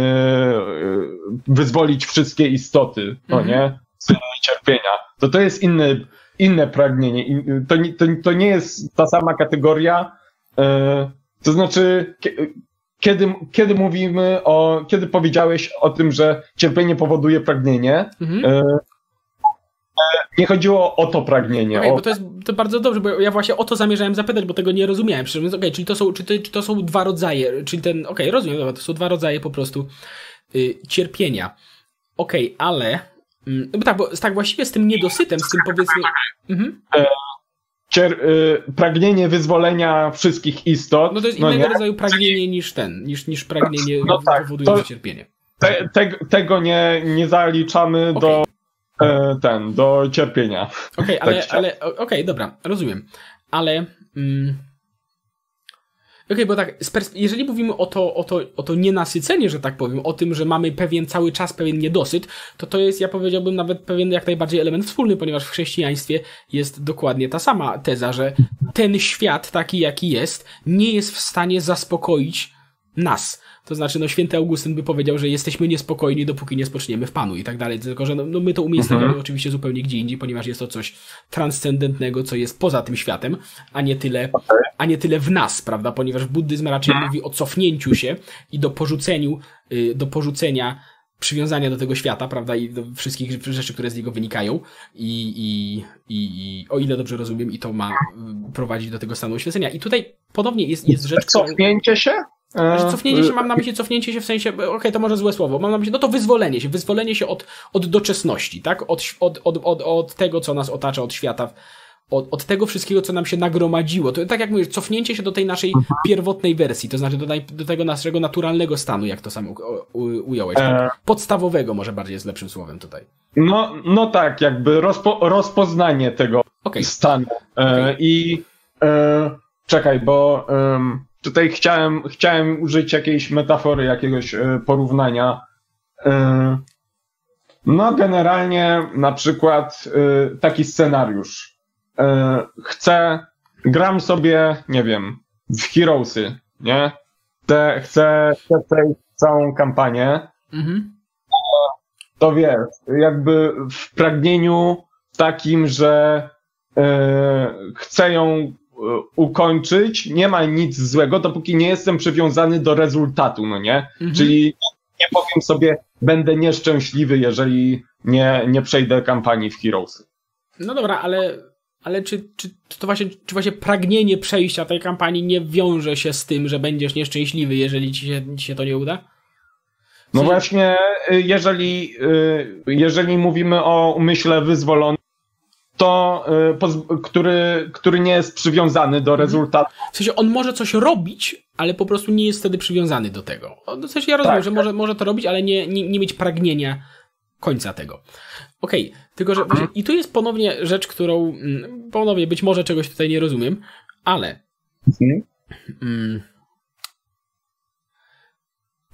wyzwolić wszystkie istoty, no mhm. nie? Z cierpienia. To to jest inny inne pragnienie. To, to, to nie jest ta sama kategoria. E, to znaczy, kiedy, kiedy mówimy o... Kiedy powiedziałeś o tym, że cierpienie powoduje pragnienie, mhm. e, nie chodziło o to pragnienie. Okay, o... Bo to jest to bardzo dobrze, bo ja właśnie o to zamierzałem zapytać, bo tego nie rozumiałem. Przecież, okay, czyli to są, czy, to, czy to są dwa rodzaje, czyli ten... Okej, okay, rozumiem, dobra, to są dwa rodzaje po prostu y, cierpienia. Okej, okay, ale... No tak, bo tak właściwie z tym niedosytem, z tym powiedzmy... Mhm. Cier... Pragnienie wyzwolenia wszystkich istot. No to jest no innego nie? rodzaju pragnienie niż ten, niż, niż pragnienie no tak, powodujące cierpienie. Te, te, tego nie, nie zaliczamy okay. do, ten, do cierpienia. Okej, okay, ale, ale okej, okay, dobra, rozumiem. Ale... Mm, okej, okay, bo tak, jeżeli mówimy o to, o, to, o to nienasycenie, że tak powiem, o tym, że mamy pewien cały czas pewien niedosyt, to to jest, ja powiedziałbym, nawet pewien jak najbardziej element wspólny, ponieważ w chrześcijaństwie jest dokładnie ta sama teza, że ten świat taki, jaki jest, nie jest w stanie zaspokoić nas. To znaczy, no święty Augustyn by powiedział, że jesteśmy niespokojni, dopóki nie spoczniemy w Panu i tak dalej, tylko że no, no my to umiejscowiamy mhm. oczywiście zupełnie gdzie indziej, ponieważ jest to coś transcendentnego, co jest poza tym światem, a nie tyle, a nie tyle w nas, prawda, ponieważ buddyzm raczej mhm. mówi o cofnięciu się i do porzuceniu, yy, do porzucenia przywiązania do tego świata, prawda, i do wszystkich rzeczy, które z niego wynikają i, i, i, i o ile dobrze rozumiem, i to ma prowadzić do tego stanu oświecenia. I tutaj podobnie jest, jest rzecz... Cofnięcie się? Znaczy, cofnięcie się, mam na myśli cofnięcie się w sensie, okej, okay, to może złe słowo, mam na myśli, no to wyzwolenie się, wyzwolenie się od, od doczesności, tak, od, od, od, od, od tego, co nas otacza, od świata, od, od tego wszystkiego, co nam się nagromadziło. To tak jak mówisz, cofnięcie się do tej naszej pierwotnej wersji, to znaczy do, do tego naszego naturalnego stanu, jak to sam u, u, ująłeś, tak? Podstawowego może bardziej jest lepszym słowem tutaj. No, no tak, jakby rozpo, rozpoznanie tego okay. stanu okay. i e, czekaj, bo... Um, Tutaj chciałem, chciałem użyć jakiejś metafory, jakiegoś porównania. No generalnie na przykład taki scenariusz. Chcę, gram sobie, nie wiem, w Heroesy, nie? Chcę, chcę przejść całą kampanię. Mhm. To wiesz, jakby w pragnieniu takim, że chcę ją ukończyć, nie ma nic złego, dopóki nie jestem przywiązany do rezultatu, no nie? Mhm. Czyli nie powiem sobie, będę nieszczęśliwy, jeżeli nie, nie przejdę kampanii w Heroesy. No dobra, ale, ale czy, czy, czy to właśnie, czy właśnie pragnienie przejścia tej kampanii nie wiąże się z tym, że będziesz nieszczęśliwy, jeżeli ci się, ci się to nie uda? W sensie... No właśnie, jeżeli, jeżeli mówimy o umyśle wyzwolonym, to, który, który nie jest przywiązany do rezultatu. W sensie on może coś robić, ale po prostu nie jest wtedy przywiązany do tego. W sensie ja rozumiem, tak, że tak. Może, może to robić, ale nie, nie, nie mieć pragnienia końca tego. Okej, okay. Tylko że i tu jest ponownie rzecz, którą ponownie być może czegoś tutaj nie rozumiem, ale mm,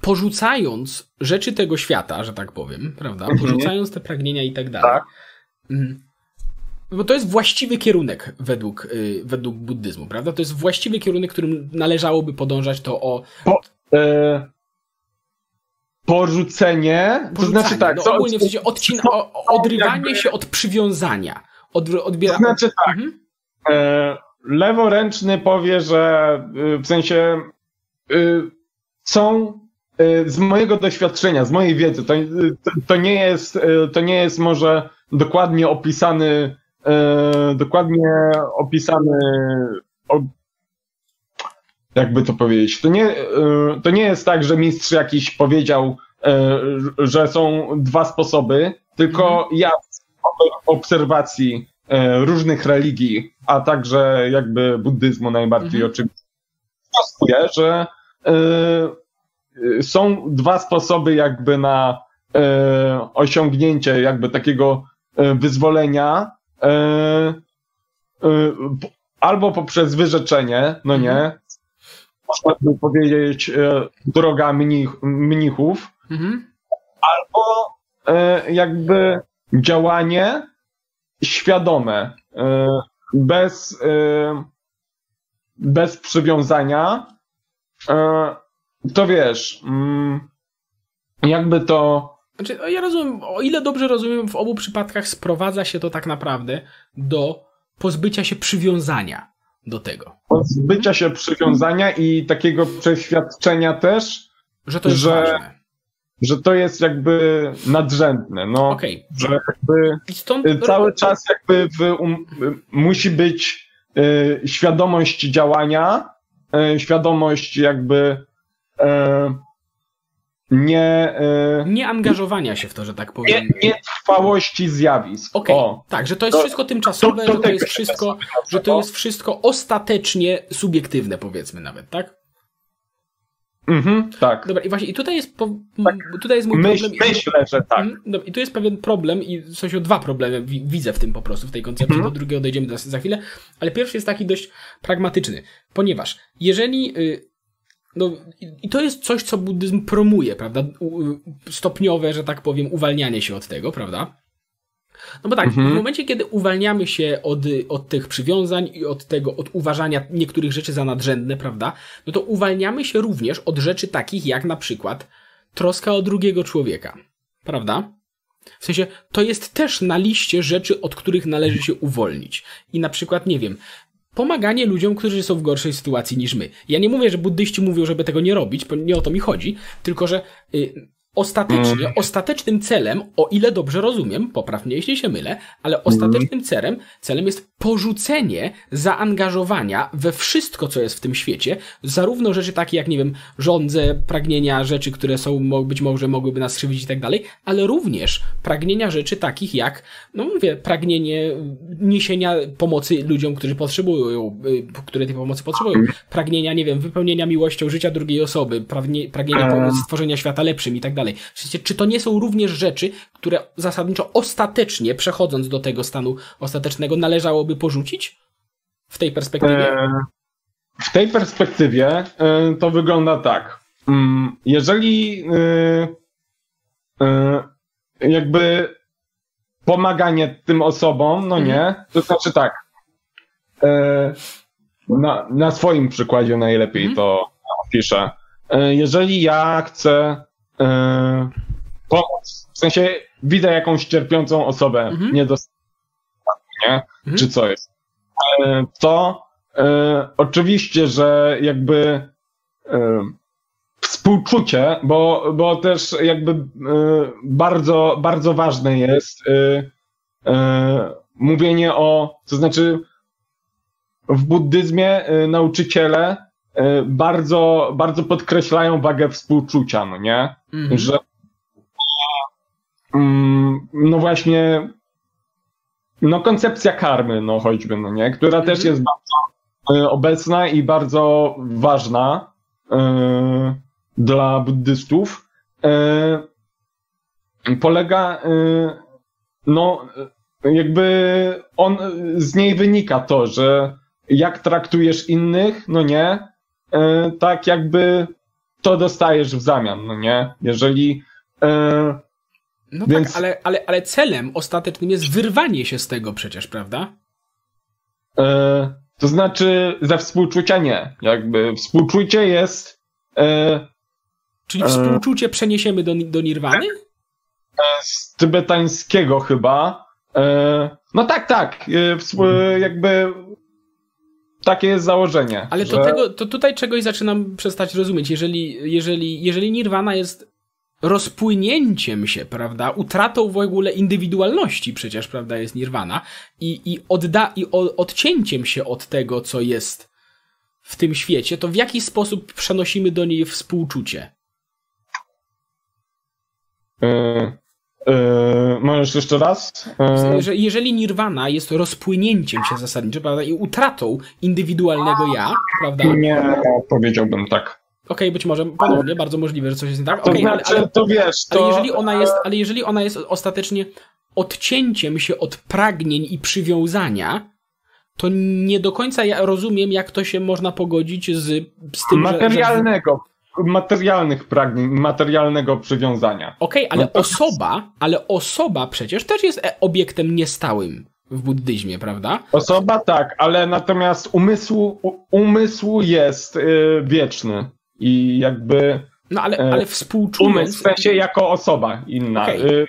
porzucając rzeczy tego świata, że tak powiem, prawda? Porzucając te pragnienia i tak dalej. Bo to jest właściwy kierunek według, yy, według buddyzmu, prawda? To jest właściwy kierunek, którym należałoby podążać to o... Po, yy, porzucenie, porzucenie, to znaczy tak... No, ogólnie w sensie odcin- o, odrywanie jakby... się od przywiązania. Od, odbiera... To znaczy tak, mhm. yy, leworęczny powie, że yy, w sensie yy, są... Yy, z mojego doświadczenia, z mojej wiedzy, to, yy, to, to, nie, jest, yy, to nie jest może dokładnie opisany... Yy, dokładnie opisany, o, jakby to powiedzieć. To nie, to nie jest tak, że mistrz jakiś powiedział, że są dwa sposoby, tylko mhm. ja z obserwacji różnych religii, a także jakby buddyzmu najbardziej mhm. oczywiście, wnioskuję, że są dwa sposoby jakby na osiągnięcie jakby takiego wyzwolenia, albo poprzez wyrzeczenie, no nie, można by powiedzieć droga mnich, mnichów, mhm. albo jakby działanie świadome, bez, bez przywiązania, to wiesz, jakby to... Znaczy, ja rozumiem, o ile dobrze rozumiem, w obu przypadkach sprowadza się to tak naprawdę do pozbycia się przywiązania do tego. Pozbycia się przywiązania i takiego przeświadczenia też, że to jest, że, ważne. Że to jest jakby nadrzędne. No, okay. Że jakby stąd... cały czas jakby w, um, musi być y, świadomość działania, y, świadomość jakby y, nie... Yy, nie angażowania się w to, że tak powiem. Nie, nie trwałości zjawisk. Okej, okay. Tak, że to jest to, wszystko tymczasowe, to, to że to jest wszystko, że to jest wszystko ostatecznie subiektywne, powiedzmy nawet, tak? Mhm, tak. Dobra, i właśnie i tutaj jest, po, tak. tutaj jest mój Myśl, problem. Myślę, że tak. I tu jest pewien problem i w sensie dwa problemy widzę w tym po prostu, w tej koncepcji, mhm. do drugiego dojdziemy za chwilę, ale pierwszy jest taki dość pragmatyczny, ponieważ jeżeli... Yy, No, i to jest coś, co buddyzm promuje, prawda? Stopniowe, że tak powiem, uwalnianie się od tego, prawda? No bo tak, mhm. w momencie, kiedy uwalniamy się od, od tych przywiązań i od tego, od uważania niektórych rzeczy za nadrzędne, prawda? No to uwalniamy się również od rzeczy takich, jak na przykład troska o drugiego człowieka, prawda? W sensie, to jest też na liście rzeczy, od których należy się uwolnić. I na przykład, nie wiem... Pomaganie ludziom, którzy są w gorszej sytuacji niż my. Ja nie mówię, że buddyści mówią, żeby tego nie robić, bo nie o to mi chodzi, tylko że y, ostatecznie, mm. ostatecznym celem, o ile dobrze rozumiem, popraw mnie, jeśli się mylę, ale ostatecznym celem, celem jest porzucenie zaangażowania we wszystko, co jest w tym świecie, zarówno rzeczy takie jak, nie wiem, żądze, pragnienia, rzeczy, które są, być może mogłyby nas krzywdzić i tak dalej, ale również pragnienia rzeczy takich jak, no mówię, pragnienie niesienia pomocy ludziom, którzy potrzebują, które tej pomocy potrzebują, pragnienia, nie wiem, wypełnienia miłością życia drugiej osoby, pragnienia stworzenia świata lepszym i tak dalej. Czy to nie są również rzeczy, które zasadniczo ostatecznie, przechodząc do tego stanu ostatecznego, należałoby porzucić? W tej perspektywie? W tej perspektywie to wygląda tak. Jeżeli jakby pomaganie tym osobom, no nie, to znaczy tak, na, na swoim przykładzie najlepiej to opiszę. Jeżeli ja chcę pomóc. W sensie widzę jakąś cierpiącą osobę, mhm. niedostatnie, mhm. czy coś. To e, oczywiście, że jakby e, współczucie, bo, bo też jakby e, bardzo, bardzo ważne jest e, e, mówienie o, to znaczy w buddyzmie e, nauczyciele bardzo, bardzo podkreślają wagę współczucia, no nie? Mhm. Że mm, no właśnie no koncepcja karmy, no choćby, no nie? Która mhm. też jest bardzo y, obecna i bardzo ważna y, dla buddystów. Y, polega y, no jakby on, z niej wynika to, że jak traktujesz innych, no nie? E, tak jakby to dostajesz w zamian, no nie? Jeżeli... E, no więc... tak, ale, ale, ale celem ostatecznym jest wyrwanie się z tego przecież, prawda? E, to znaczy ze współczucia nie. Jakby współczucie jest... E, Czyli współczucie e, przeniesiemy do, do nirwany? Z tybetańskiego chyba. E, no tak, tak. E, w, e, jakby... Takie jest założenie. Ale to, że... tego, to tutaj czegoś zaczynam przestać rozumieć. Jeżeli, jeżeli, jeżeli nirwana jest rozpłynięciem się, prawda, utratą w ogóle indywidualności przecież, prawda, jest nirwana i, i, odda, i odcięciem się od tego, co jest w tym świecie, to w jaki sposób przenosimy do niej współczucie? Yy, yy, możesz jeszcze raz? Yy. Jeżeli nirwana jest rozpłynięciem się zasadniczo, prawda, i utratą indywidualnego ja, prawda? Nie, powiedziałbym tak. Okej, okay, być może ponownie, bardzo możliwe, że coś jest nie tak. Okay, to znaczy, ale, ale, to wiesz, to... ale, jeżeli ona jest, ale jeżeli ona jest ostatecznie odcięciem się od pragnień i przywiązania, to nie do końca ja rozumiem, jak to się można pogodzić z, z tym, materialnego, że... materialnych pragnień, materialnego przywiązania. Okej, okay, ale no to... osoba, ale osoba przecież też jest obiektem niestałym w buddyzmie, prawda? Osoba tak, ale natomiast umysł, umysł jest yy, wieczny i jakby... No ale, ale współczując... Umysł w sensie jako osoba inna. Okay. Yy,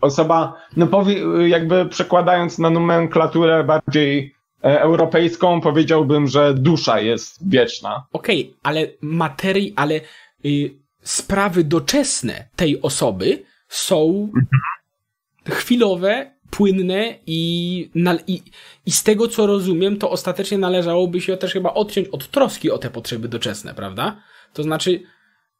osoba, no powie, jakby przekładając na nomenklaturę bardziej europejską, powiedziałbym, że dusza jest wieczna. Okej, okay, ale materii, ale yy, sprawy doczesne tej osoby są chwilowe, płynne i, i, i z tego, co rozumiem, to ostatecznie należałoby się też chyba odciąć od troski o te potrzeby doczesne, prawda? To znaczy,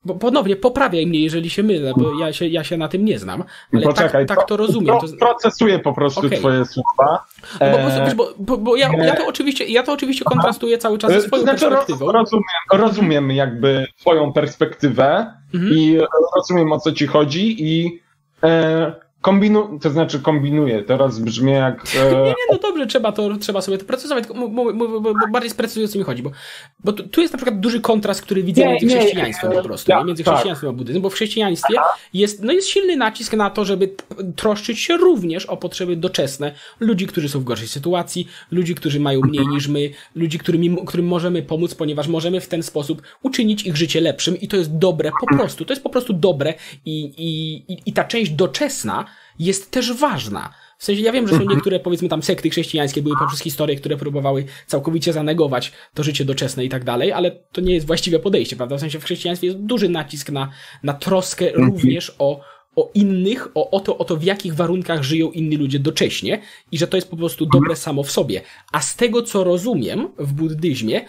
bo ponownie poprawiaj mnie, jeżeli się mylę, bo ja się, ja się na tym nie znam, ale poczekaj, tak, tak to rozumiem. To... Procesuję po prostu okay. twoje słowa. No bo, bo, bo, bo ja, ja, to oczywiście, ja to oczywiście kontrastuję cały czas ze swoją znaczy, perspektywą. Rozumiem, rozumiem jakby twoją perspektywę mhm. i rozumiem, o co ci chodzi i... E, Kombinu, to znaczy kombinuję, teraz brzmi jak... E... nie, nie, no dobrze, trzeba to, trzeba sobie to procesować, tylko bardziej sprecyzuję, o co mi chodzi, bo, bo tu jest na przykład duży kontrast, który widzę nie, między nie, chrześcijaństwem nie, po prostu, tak, między chrześcijaństwem tak. a buddyzmem, bo w chrześcijaństwie jest, no jest silny nacisk na to, żeby troszczyć się również o potrzeby doczesne ludzi, którzy są w gorszej sytuacji, ludzi, którzy mają mniej niż my, ludzi, którymi, którym możemy pomóc, ponieważ możemy w ten sposób uczynić ich życie lepszym i to jest dobre po prostu, to jest po prostu dobre i, i, i, i ta część doczesna jest też ważna. W sensie ja wiem, że są niektóre, powiedzmy tam, sekty chrześcijańskie były poprzez historię, które próbowały całkowicie zanegować to życie doczesne i tak dalej, ale to nie jest właściwe podejście, prawda? W sensie w chrześcijaństwie jest duży nacisk na, na troskę również o, o innych, o, o, to, o to, w jakich warunkach żyją inni ludzie docześnie i że to jest po prostu dobre samo w sobie. A z tego, co rozumiem w buddyzmie,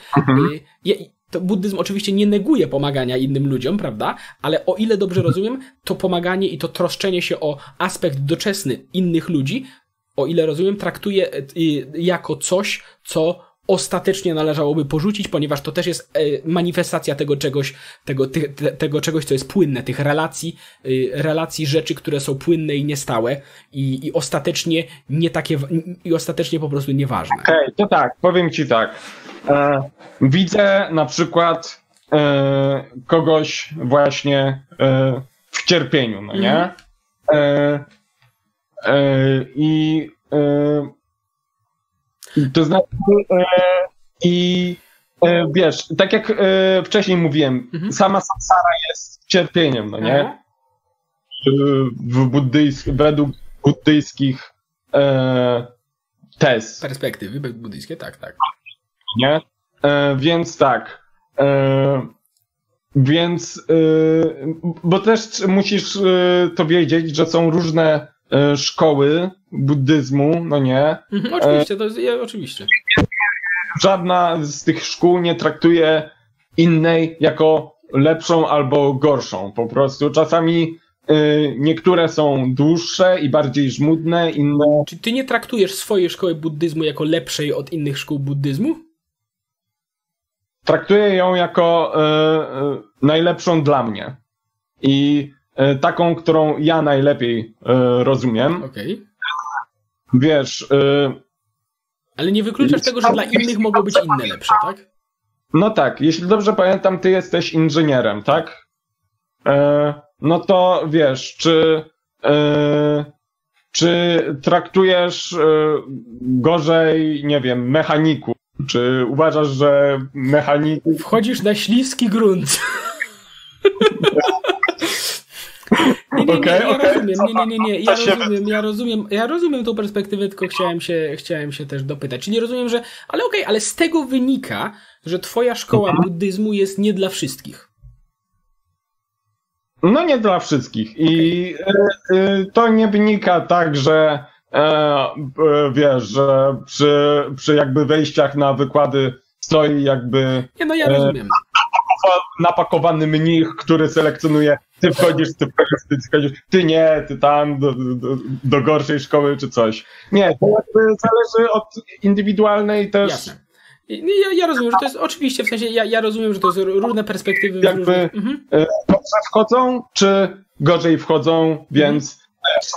yy, to buddyzm oczywiście nie neguje pomagania innym ludziom, prawda? Ale o ile dobrze rozumiem, to pomaganie i to troszczenie się o aspekt doczesny innych ludzi, o ile rozumiem, traktuje jako coś, co ostatecznie należałoby porzucić, ponieważ to też jest manifestacja tego czegoś, tego, ty, tego czegoś, co jest płynne, tych relacji, relacji rzeczy, które są płynne i niestałe i, i ostatecznie nie takie, i ostatecznie po prostu nieważne. Okej, okay, to tak, powiem ci tak. E, widzę na przykład e, kogoś właśnie e, w cierpieniu, no nie? E, e, I e, to znaczy, e, i e, wiesz, tak jak e, wcześniej mówiłem, mhm. sama samsara jest cierpieniem, no nie? E, w buddyjsk, według buddyjskich e, tez. Perspektywy buddyjskie, tak, tak. Nie? E, więc tak. E, więc, e, bo też musisz e, to wiedzieć, że są różne e, szkoły buddyzmu, no nie? Mhm, oczywiście, e, to jest, ja, oczywiście. Żadna z tych szkół nie traktuje innej jako lepszą albo gorszą. Po prostu czasami e, niektóre są dłuższe i bardziej żmudne, inne... Czy ty nie traktujesz swojej szkoły buddyzmu jako lepszej od innych szkół buddyzmu? Traktuję ją jako y, y, najlepszą dla mnie i y, taką, którą ja najlepiej y, rozumiem. Okay. Wiesz... Y, ale nie wykluczasz tego, że dla innych mogą być inne lepsze, tak? No tak, jeśli dobrze pamiętam, ty jesteś inżynierem, tak? Y, no to wiesz, czy... Y, czy traktujesz y, gorzej, nie wiem, mechaniku? Czy uważasz, że mechanik... Wchodzisz na śliski grunt. nie, nie, nie, okay, ja okay. rozumiem, nie, nie, nie, nie. Ja rozumiem, ja rozumiem, ja rozumiem tą perspektywę, tylko chciałem się, chciałem się też dopytać. Czyli rozumiem, że... Ale okej, okay, ale z tego wynika, że twoja szkoła buddyzmu jest nie dla wszystkich. No nie dla wszystkich. Okay. I y, y, to nie wynika tak, że... E, wiesz, że przy, przy jakby wejściach na wykłady stoi jakby... Nie, no ja rozumiem. Napakowany mnich, który selekcjonuje, ty wchodzisz, ty wchodzisz, ty wchodzisz, ty nie, ty tam, do, do, do gorszej szkoły czy coś. Nie, to zależy od indywidualnej też... Jasne. Ja, ja rozumiem, że to jest oczywiście, w sensie ja, ja rozumiem, że to są różne perspektywy. Jakby mhm. dobrze wchodzą, czy gorzej wchodzą, więc... Mhm.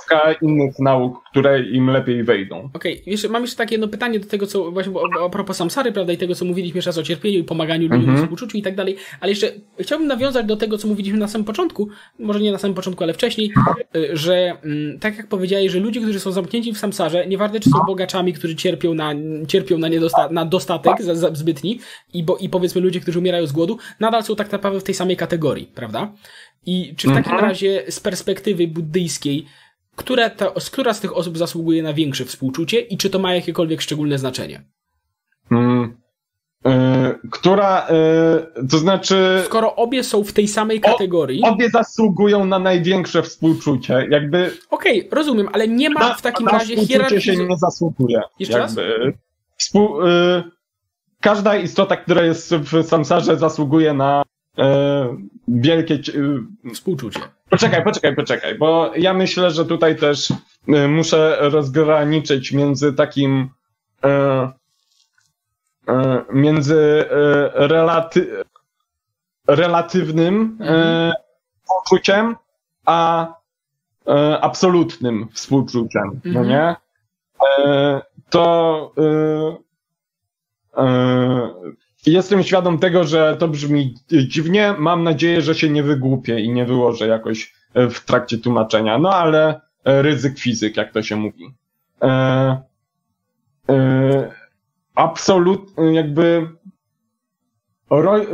Szuka innych nauk, które im lepiej wejdą. Okej, okay. Mam jeszcze takie jedno pytanie do tego, co właśnie a propos samsary, prawda, i tego, co mówiliśmy jeszcze raz o cierpieniu i pomaganiu ludziom, mm -hmm. współczuciu i tak dalej, ale jeszcze chciałbym nawiązać do tego, co mówiliśmy na samym początku, może nie na samym początku, ale wcześniej, że tak jak powiedziałeś, że ludzie, którzy są zamknięci w samsarze, nieważne czy są bogaczami, którzy cierpią na, cierpią na, niedosta na dostatek za, za zbytni i, bo, i powiedzmy ludzie, którzy umierają z głodu, nadal są tak naprawdę w tej samej kategorii, prawda? I czy w takim mhm. razie z perspektywy buddyjskiej, która, ta, która z tych osób zasługuje na większe współczucie i czy to ma jakiekolwiek szczególne znaczenie? Hmm. Yy, która, yy, to znaczy... Skoro obie są w tej samej kategorii... O, obie zasługują na największe współczucie, jakby... Okej, okay, rozumiem, ale nie ma na, w takim na razie hierarchii... się nie zasługuje. Jeszcze jakby. raz? Współ, yy, każda istota, która jest w samsarze, zasługuje na... wielkie... Współczucie. Poczekaj, poczekaj, poczekaj, bo ja myślę, że tutaj też muszę rozgraniczyć między takim między relaty... relatywnym mhm. współczuciem, a absolutnym współczuciem, mhm. no nie? To jestem świadom tego, że to brzmi dziwnie. Mam nadzieję, że się nie wygłupię i nie wyłożę jakoś w trakcie tłumaczenia. No ale ryzyk fizyk, jak to się mówi. E, e, absolut, jakby... Ro, e,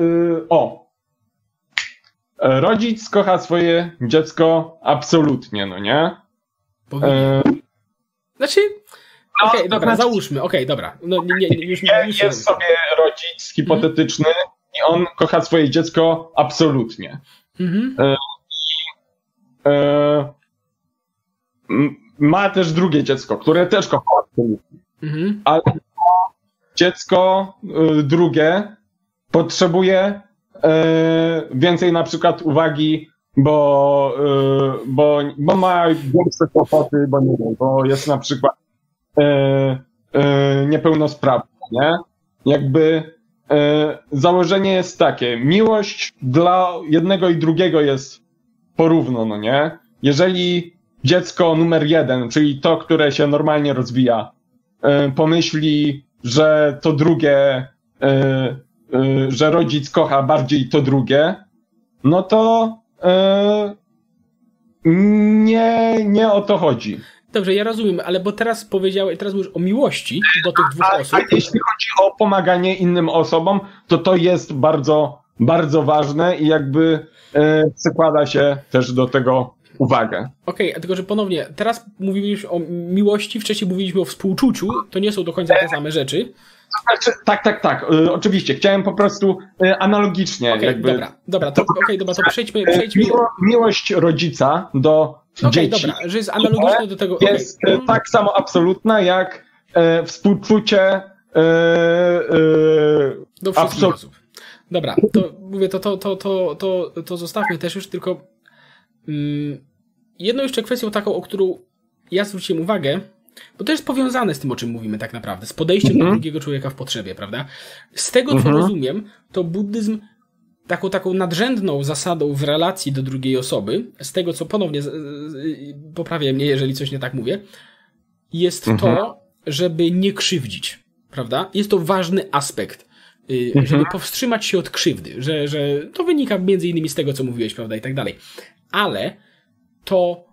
o! Rodzic kocha swoje dziecko absolutnie, no nie? E, znaczy... No, Okej, okay, dobra, znaczy, załóżmy, okej, okay, dobra. No, nie, nie, już nie, już jest sobie rodzic hipotetyczny mm. i on kocha swoje dziecko absolutnie. Mm -hmm. e, e, ma też drugie dziecko, które też kocha absolutnie. Mm -hmm. Ale dziecko y, drugie potrzebuje y, więcej na przykład uwagi, bo, y, bo, bo ma gorsze kłopoty, bo nie wiem, bo jest na przykład Yy, yy, niepełnosprawny, nie? Jakby yy, założenie jest takie, miłość dla jednego i drugiego jest porówno, no nie? Jeżeli dziecko numer jeden, czyli to, które się normalnie rozwija, yy, pomyśli, że to drugie, yy, yy, że rodzic kocha bardziej to drugie, no to yy, nie, nie o to chodzi. Dobrze, ja rozumiem, ale bo teraz powiedziałeś, teraz mówisz o miłości do tych dwóch a, osób. A jeśli chodzi o pomaganie innym osobom, to to jest bardzo, bardzo ważne i jakby e, przykłada się też do tego uwagę. Okej, okay, tylko że ponownie, teraz mówiliśmy o miłości, wcześniej mówiliśmy o współczuciu, to nie są do końca te same rzeczy. Znaczy, tak, tak, tak, e, oczywiście, chciałem po prostu e, analogicznie. Okay, jakby. Dobra, dobra, to, okay, dobra, to przejdźmy... przejdźmy. Miło, miłość rodzica do... Okej, okay, dobra, że jest analogiczne do tego... Jest okay. tak samo absolutna, jak e, współczucie e, e, do wszystkich osób. Dobra, to mówię, to, to, to, to, to, to zostawmy też już, tylko mm, jedną jeszcze kwestią taką, o którą ja zwróciłem uwagę, bo to jest powiązane z tym, o czym mówimy tak naprawdę, z podejściem mhm. do drugiego człowieka w potrzebie, prawda? Z tego, co mhm. rozumiem, to buddyzm Taką, taką nadrzędną zasadą w relacji do drugiej osoby, z tego co ponownie poprawię mnie, jeżeli coś nie tak mówię, jest mhm. to, żeby nie krzywdzić, prawda? Jest to ważny aspekt, mhm. żeby powstrzymać się od krzywdy, że, że to wynika między innymi z tego, co mówiłeś, prawda, i tak dalej. Ale to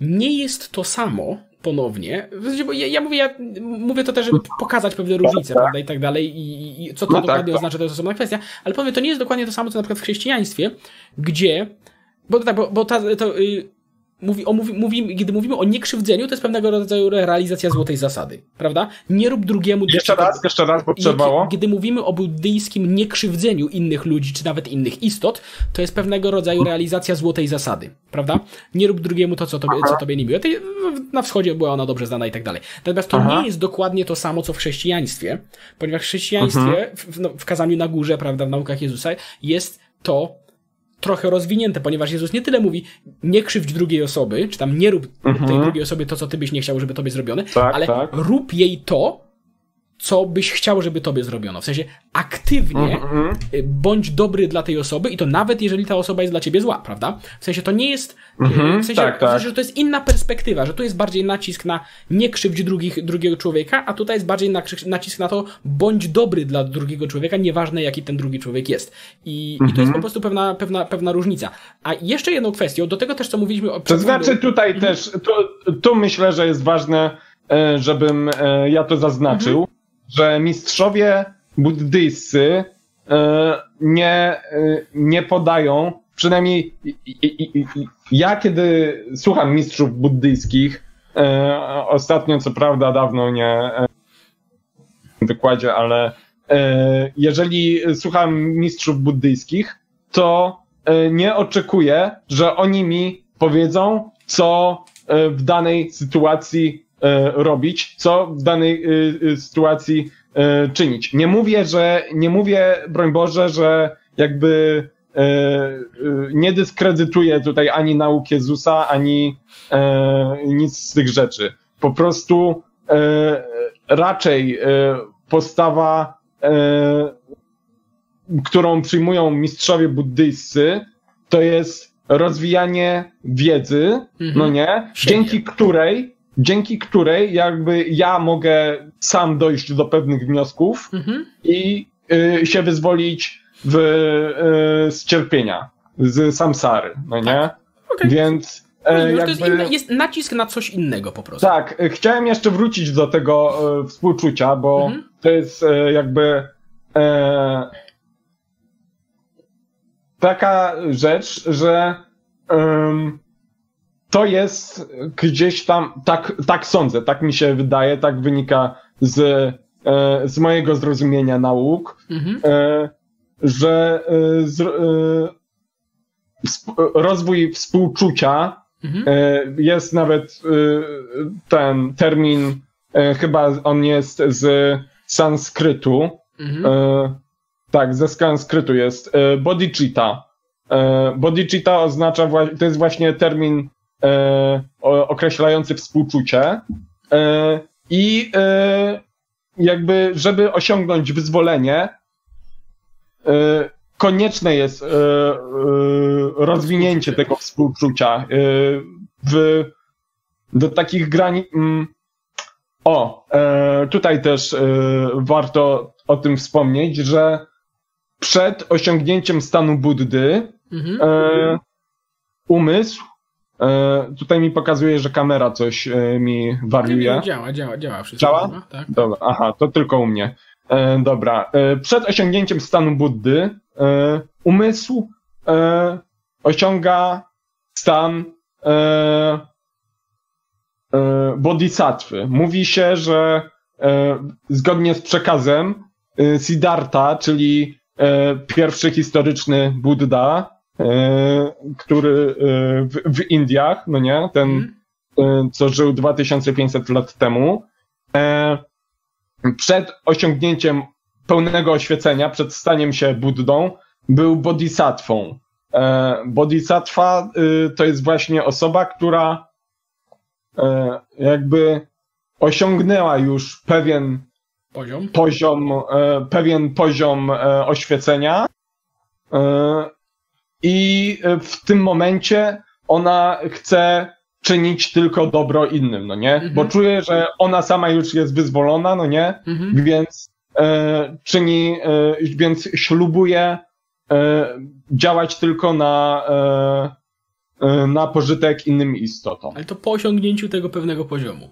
nie jest to samo ponownie, bo ja, ja, mówię, ja mówię to też, żeby pokazać pewne różnice, prawda, i tak dalej, i, i co to no dokładnie tak, oznacza, to jest osobna kwestia, ale powiem, to nie jest dokładnie to samo, co na przykład w chrześcijaństwie, gdzie, bo, bo, bo ta, to, y, mówi, o, mówi, mówi, kiedy mówimy o niekrzywdzeniu, to jest pewnego rodzaju realizacja złotej zasady, prawda? Nie rób drugiemu... Jeszcze raz, tego, jeszcze raz, bo przerwało. Kiedy mówimy o buddyjskim niekrzywdzeniu innych ludzi, czy nawet innych istot, to jest pewnego rodzaju realizacja złotej zasady, prawda? Nie rób drugiemu to, co tobie, co tobie nie miło. Na wschodzie była ona dobrze znana i tak dalej. Natomiast to Aha. nie jest dokładnie to samo, co w chrześcijaństwie, ponieważ w chrześcijaństwie, w, no, w kazaniu na górze, prawda, w naukach Jezusa, jest to trochę rozwinięte, ponieważ Jezus nie tyle mówi nie krzywdź drugiej osoby, czy tam nie rób mhm. tej drugiej osobie to, co ty byś nie chciał, żeby tobie zrobione, tak, ale tak. rób jej to, co byś chciał, żeby tobie zrobiono. W sensie aktywnie mhm. bądź dobry dla tej osoby i to nawet jeżeli ta osoba jest dla ciebie zła, prawda? W sensie to nie jest... Mhm. W sensie, tak, tak. w sensie, że to jest inna perspektywa, że tu jest bardziej nacisk na nie krzywdź drugich, drugiego człowieka, a tutaj jest bardziej nacisk na to bądź dobry dla drugiego człowieka, nieważne jaki ten drugi człowiek jest. I, mhm. i to jest po prostu pewna, pewna, pewna różnica. A jeszcze jedną kwestią, do tego też, co mówiliśmy... o To znaczy tutaj mhm. też, tu, tu myślę, że jest ważne, żebym ja to zaznaczył, mhm. że mistrzowie buddyjscy nie, nie podają, przynajmniej ja kiedy słucham mistrzów buddyjskich, ostatnio co prawda dawno nie w wykładzie, ale jeżeli słucham mistrzów buddyjskich, to nie oczekuję, że oni mi powiedzą, co w danej sytuacji robić, co w danej y, sytuacji y, czynić. Nie mówię, że, nie mówię, broń Boże, że jakby y, y, nie dyskredytuję tutaj ani nauk Jezusa, ani y, nic z tych rzeczy. Po prostu y, raczej y, postawa, y, którą przyjmują mistrzowie buddyjscy, to jest rozwijanie wiedzy, mhm. no nie? Dzięki której Dzięki której jakby ja mogę sam dojść do pewnych wniosków mhm. i y, się wyzwolić w, y, z cierpienia, z samsary, no nie? Tak. Okay. Więc e, jakby... to jest, inne, jest nacisk na coś innego po prostu. Tak, chciałem jeszcze wrócić do tego y, współczucia, bo mhm. to jest y, jakby e, taka rzecz, że y, to jest gdzieś tam, tak, tak sądzę, tak mi się wydaje, tak wynika z, e, z mojego zrozumienia nauk, mhm. e, że e, z, e, sp, rozwój współczucia, mhm. e, jest nawet e, ten termin, e, chyba on jest z sanskrytu, mhm. e, tak, ze sanskrytu jest, e, bodhicitta. E, bodhicitta oznacza, to jest właśnie termin E, określający współczucie e, i e, jakby, żeby osiągnąć wyzwolenie, e, konieczne jest e, e, rozwinięcie tego współczucia e, w, do takich granic. Mm, o, e, tutaj też e, warto o tym wspomnieć, że przed osiągnięciem stanu Buddy mhm. e, umysł E, tutaj mi pokazuje, że kamera coś e, mi wariuje. Działa, działa, działa. Wszystko działa? Tak. Dobra, aha, to tylko u mnie. E, dobra. E, przed osiągnięciem stanu Buddy e, umysł e, osiąga stan e, e, bodhisattwy. Mówi się, że e, zgodnie z przekazem e, Siddhartha, czyli e, pierwszy historyczny Buddha, E, który e, w, w Indiach, no nie, ten, mm. e, co żył dwa tysiące pięćset lat temu, e, przed osiągnięciem pełnego oświecenia, przed staniem się Buddą, był bodhisattwą. E, bodhisattwa e, to jest właśnie osoba, która e, jakby osiągnęła już pewien poziom, poziom, e, pewien poziom e, oświecenia, e, i w tym momencie ona chce czynić tylko dobro innym, no nie? Mhm. Bo czuje, że ona sama już jest wyzwolona, no nie? Mhm. Więc e, czyni, e, więc ślubuje e, działać tylko na, e, e, na pożytek innym istotom. Ale to po osiągnięciu tego pewnego poziomu.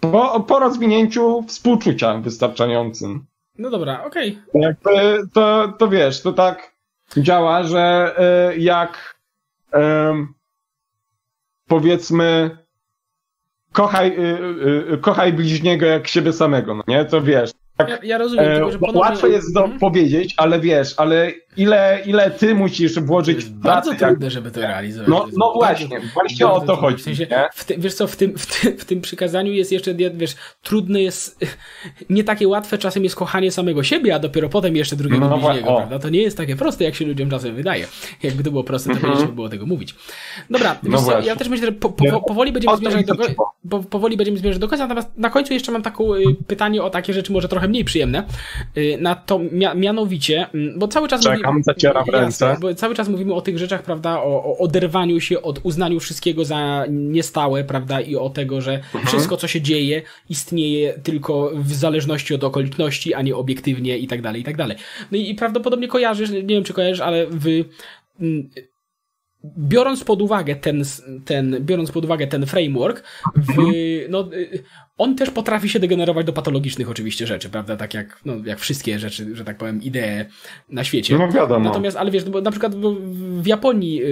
Po, po rozwinięciu współczucia wystarczającym. No dobra, okej. Okay. To, to, to wiesz, to tak działa, że jak powiedzmy, kochaj, y, y, kochaj bliźniego jak siebie samego, no nie? To wiesz. Tak, ja, ja rozumiem, e, tylko, że ponownie... Łatwo jest do, mm. powiedzieć, ale wiesz, ale ile, ile ty musisz włożyć w pracę? Bardzo trudne, żeby to realizować. No, no bardzo, właśnie, właśnie o to chodzi. W sensie, w te, wiesz co, w tym, w, tym, w tym przykazaniu jest jeszcze, wiesz, trudne jest, nie takie łatwe czasem jest kochanie samego siebie, a dopiero potem jeszcze drugiego no, bliźniego, prawda? To nie jest takie proste, jak się ludziom czasem wydaje. Jakby to było proste, to mm-hmm. nie było tego mówić. Dobra, no wiesz co, ja też myślę, że po, po, powoli będziemy zmierzać do końca, po, powoli będziemy zmierzać do końca, natomiast na końcu jeszcze mam takie pytanie o takie rzeczy, może trochę mniej przyjemne, na to mianowicie, bo cały czas Czekam, mówimy, zacieram jasne, ręce. Bo cały czas mówimy o tych rzeczach, prawda, o, o oderwaniu się od uznaniu wszystkiego za niestałe, prawda, i o tego, że mhm. wszystko, co się dzieje, istnieje tylko w zależności od okoliczności, a nie obiektywnie i tak dalej, i tak dalej. No i, i prawdopodobnie kojarzysz, nie wiem, czy kojarzysz, ale wy... Biorąc pod uwagę ten, ten, biorąc pod uwagę ten framework, w, no, on też potrafi się degenerować do patologicznych oczywiście rzeczy, prawda? Tak jak, no, jak wszystkie rzeczy, że tak powiem, idee na świecie. No wiadomo. Natomiast, ale wiesz, no, bo na przykład w Japonii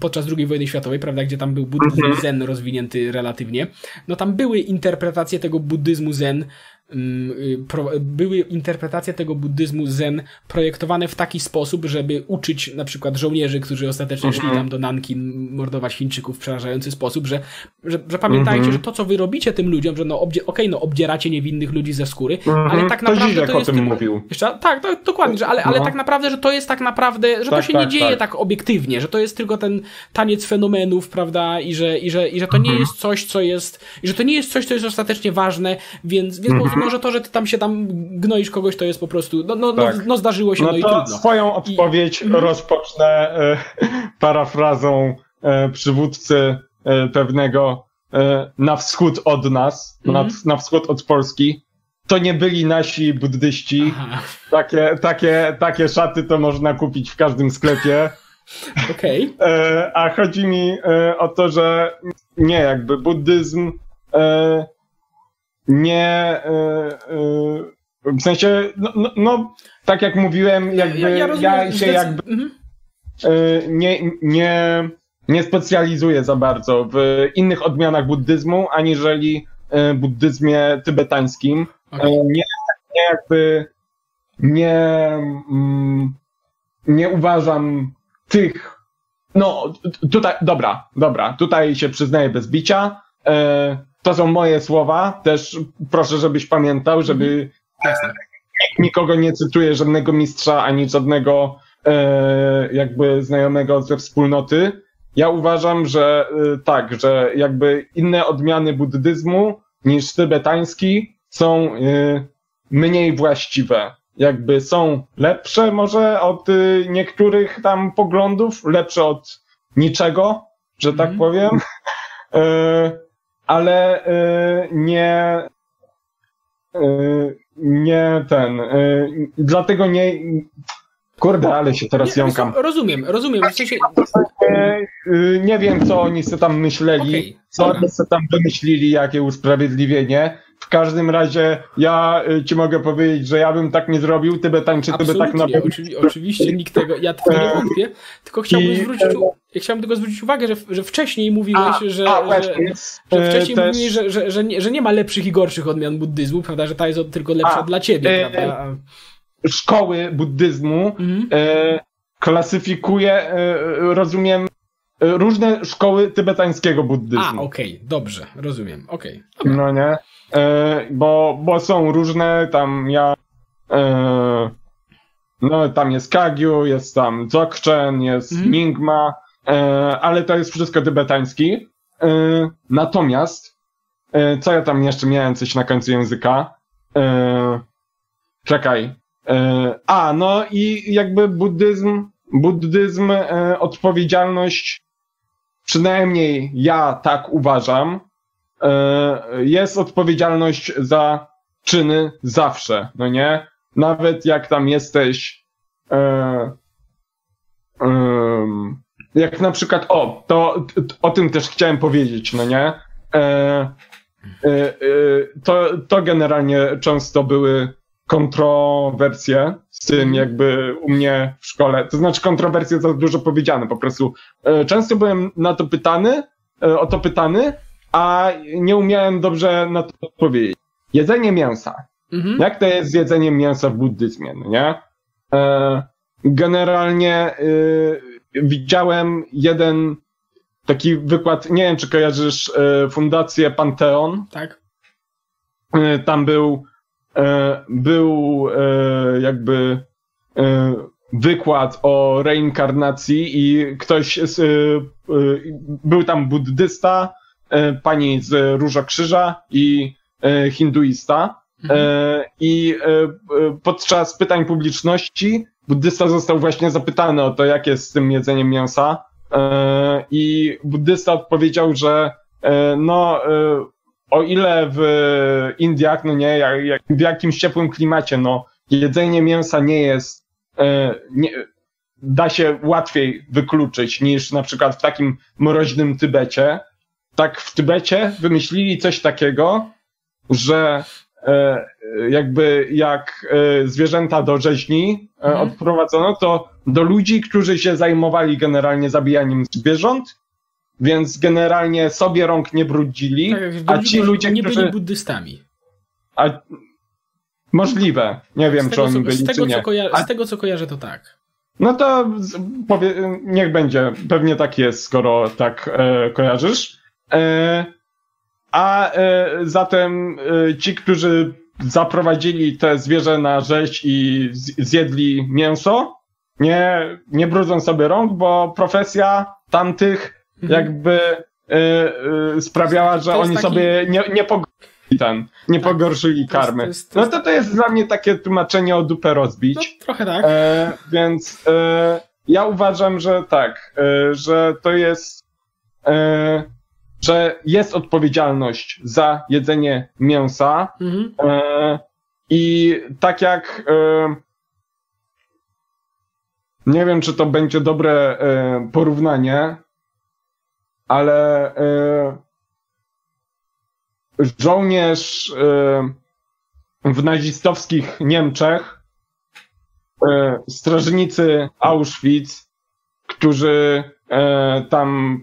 podczas drugiej wojny światowej, prawda, gdzie tam był buddyzm mhm. zen rozwinięty relatywnie, no tam były interpretacje tego buddyzmu zen, Pro, były interpretacje tego buddyzmu zen projektowane w taki sposób, żeby uczyć na przykład żołnierzy, którzy ostatecznie mm-hmm. szli tam do Nankin mordować Chińczyków w przerażający sposób, że, że, że pamiętajcie, mm-hmm. że to, co wy robicie tym ludziom, że no, obdzie, okej, no obdzieracie niewinnych ludzi ze skóry, mm-hmm. ale tak naprawdę to, to jest... o tym mówił. Jeszcze, tak, to, dokładnie, że, ale, no. ale tak naprawdę, że to jest tak naprawdę, że tak, to się tak, nie dzieje tak. tak obiektywnie, że to jest tylko ten taniec fenomenów, prawda, i że, i że, i że to nie mm-hmm. jest coś, co jest... i że to nie jest coś, co jest ostatecznie ważne, więc, więc mm-hmm. może to, że ty tam się tam gnoisz kogoś, to jest po prostu, no, no, tak. no, no zdarzyło się, no, no i trudno. Swoją odpowiedź I... rozpocznę y, parafrazą y, przywódcy y, pewnego y, na wschód od nas, mm-hmm. na, na wschód od Polski. To nie byli nasi buddyści. Takie, takie, takie szaty to można kupić w każdym sklepie. Okej. Okay. Y, a chodzi mi y, o to, że nie, jakby buddyzm y, Nie, yy, yy, w sensie, no, no, no, tak jak mówiłem, jakby ja, ja, rozumiem, ja się jakby mhm. yy, nie, nie, nie specjalizuję za bardzo w innych odmianach buddyzmu, aniżeli yy, buddyzmie tybetańskim. Okay. Yy, nie, nie jakby, nie, mm, nie uważam tych, no tutaj, dobra, dobra, tutaj się przyznaję bez bicia. Yy, To są moje słowa, też proszę, żebyś pamiętał, żeby e, nikogo nie cytuję, żadnego mistrza, ani żadnego e, jakby znajomego ze wspólnoty. Ja uważam, że e, tak, że jakby inne odmiany buddyzmu niż tybetański są e, mniej właściwe. Jakby są lepsze może od e, niektórych tam poglądów, lepsze od niczego, że tak mm. powiem. E, Ale y, nie, y, nie ten, y, dlatego nie, kurde, ale się teraz nie, jąkam. Rozumiem, rozumiem. W sensie... y, nie wiem, co oni sobie tam myśleli, okay, co oni sobie tam wymyślili, jakie usprawiedliwienie. W każdym razie ja ci mogę powiedzieć, że ja bym tak nie zrobił, Tybetańczy, Tybetak na pewno. Oczywiście, oczywiście, nikt tego, ja tego nie wątpię, tylko chciałbym I, zwrócić ja chciałbym tylko zwrócić uwagę, że, że wcześniej mówiłeś, a, że, a, że, że wcześniej też... mówiłeś, że, że, że, nie, że nie ma lepszych i gorszych odmian buddyzmu, prawda, że ta jest tylko lepsza a, dla ciebie, e, prawda? Szkoły buddyzmu mhm. e, klasyfikuje, e, rozumiem, różne szkoły tybetańskiego buddyzmu. A, okej, okay, dobrze, rozumiem, okej. Okay, no nie? E, bo, bo są różne, tam ja... E, no tam jest Kagyu, jest tam Dzogchen, jest mm. Mingma, e, ale to jest wszystko tybetański. E, natomiast, e, co ja tam jeszcze miałem coś na końcu języka? E, czekaj. E, a, no i jakby buddyzm, buddyzm, e, odpowiedzialność, przynajmniej ja tak uważam, jest odpowiedzialność za czyny zawsze, no nie? Nawet jak tam jesteś e, e, jak na przykład o, to o tym też chciałem powiedzieć, no nie? E, e, e, to, to generalnie często były kontrowersje z tym jakby u mnie w szkole, to znaczy kontrowersje za dużo powiedziane po prostu. E, często byłem na to pytany, o to pytany, a nie umiałem dobrze na to odpowiedzieć. Jedzenie mięsa. Mhm. Jak to jest z jedzeniem mięsa w buddyzmie, no nie? E, generalnie y, widziałem jeden taki wykład, nie wiem czy kojarzysz y, fundację Pantheon. Tak. Y, tam był y, był y, jakby y, wykład o reinkarnacji i ktoś z, y, y, był tam buddysta, y, pani z Różokrzyża i y, hinduista. Mhm. I podczas pytań publiczności buddysta został właśnie zapytany o to, jak jest z tym jedzeniem mięsa i buddysta odpowiedział, że no o ile w Indiach, no nie, jak w jakimś ciepłym klimacie, no jedzenie mięsa nie jest, nie, da się łatwiej wykluczyć niż na przykład w takim mroźnym Tybecie, tak w Tybecie wymyślili coś takiego, że jakby jak zwierzęta do rzeźni mhm. odprowadzono, to do ludzi, którzy się zajmowali generalnie zabijaniem zwierząt, więc generalnie sobie rąk nie brudzili, tak, a ci ludzie, nie którzy... byli buddystami. A... Możliwe, nie wiem, tego, czy oni co, byli, z tego, czy nie. Co koja... a... Z tego, co kojarzę, to tak. No to powie... niech będzie, pewnie tak jest, skoro tak e, kojarzysz. E... A y, zatem y, ci, którzy zaprowadzili te zwierzę na rzeź i z, zjedli mięso, nie, nie brudzą sobie rąk, bo profesja tamtych jakby y, y, sprawiała, że oni taki... sobie nie, nie pogorszyli, ten, nie tak. pogorszyli karmy. To jest, to jest, to jest... No to to jest dla mnie takie tłumaczenie o dupę rozbić. No, trochę tak. E, więc e, ja uważam, że tak, e, że to jest... E, że jest odpowiedzialność za jedzenie mięsa mhm. e, i tak jak e, nie wiem, czy to będzie dobre e, porównanie, ale e, żołnierz e, w nazistowskich Niemczech, e, strażnicy Auschwitz, którzy e, tam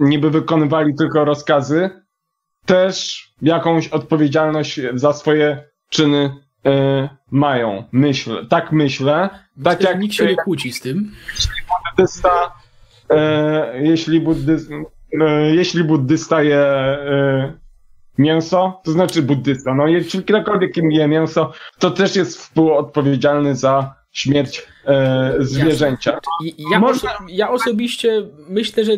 niby wykonywali tylko rozkazy, też jakąś odpowiedzialność za swoje czyny y, mają. Myślę, tak myślę. Tak jak, nikt się nie kłóci z tym. Jeśli buddysta, y, jeśli buddysta, y, jeśli buddysta je y, mięso, to znaczy buddysta, no jeśli ktokolwiek im je mięso, to też jest współodpowiedzialny za śmierć e, zwierzęcia. Ja, Można... ja osobiście myślę, że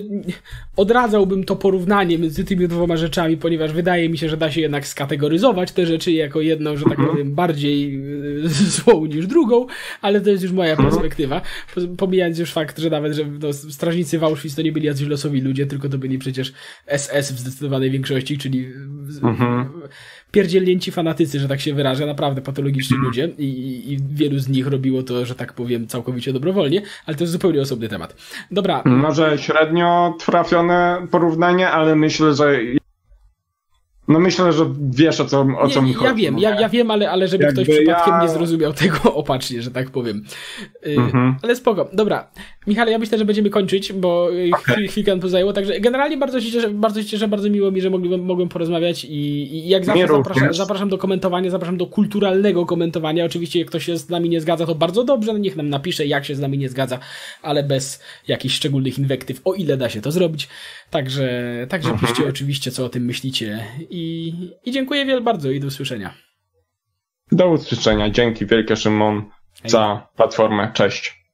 odradzałbym to porównanie między tymi dwoma rzeczami, ponieważ wydaje mi się, że da się jednak skategoryzować te rzeczy jako jedną, że tak powiem, mm-hmm. bardziej złą niż drugą, ale to jest już moja perspektywa. Pomijając już fakt, że nawet że no, strażnicy w Auschwitz to nie byli jacyś losowi ludzie, tylko to byli przecież S S w zdecydowanej większości, czyli mm-hmm. pierdzielnięci fanatycy, że tak się wyrażę, naprawdę patologiczni mm-hmm. ludzie i, i wielu z nich robiło to, że tak powiem, całkowicie dobrowolnie, ale to jest zupełnie osobny temat. Dobra. Może średnio trafione porównanie, ale myślę, że no myślę, że wiesz o co, o nie, co mi ja chodzi. Ja wiem, ja, ja wiem, ale, ale żeby jakby ktoś przypadkiem ja... nie zrozumiał tego opacznie, że tak powiem. Yy, mhm. Ale spoko. Dobra. Michale, ja myślę, że będziemy kończyć, bo okay. chwilkę nam to zajęło, także generalnie bardzo się cieszę, bardzo, się cieszę, bardzo miło mi, że mogłem, mogłem porozmawiać i, i jak zawsze zapraszam, zapraszam do komentowania, zapraszam do kulturalnego komentowania. Oczywiście jak ktoś się z nami nie zgadza, to bardzo dobrze, niech nam napisze, jak się z nami nie zgadza, ale bez jakichś szczególnych inwektyw, o ile da się to zrobić. Także, także mhm. piszcie oczywiście, co o tym myślicie. I, I dziękuję wiel bardzo i do usłyszenia. Do usłyszenia. Dzięki wielkie, Szymon, Hej. Za platformę. Cześć.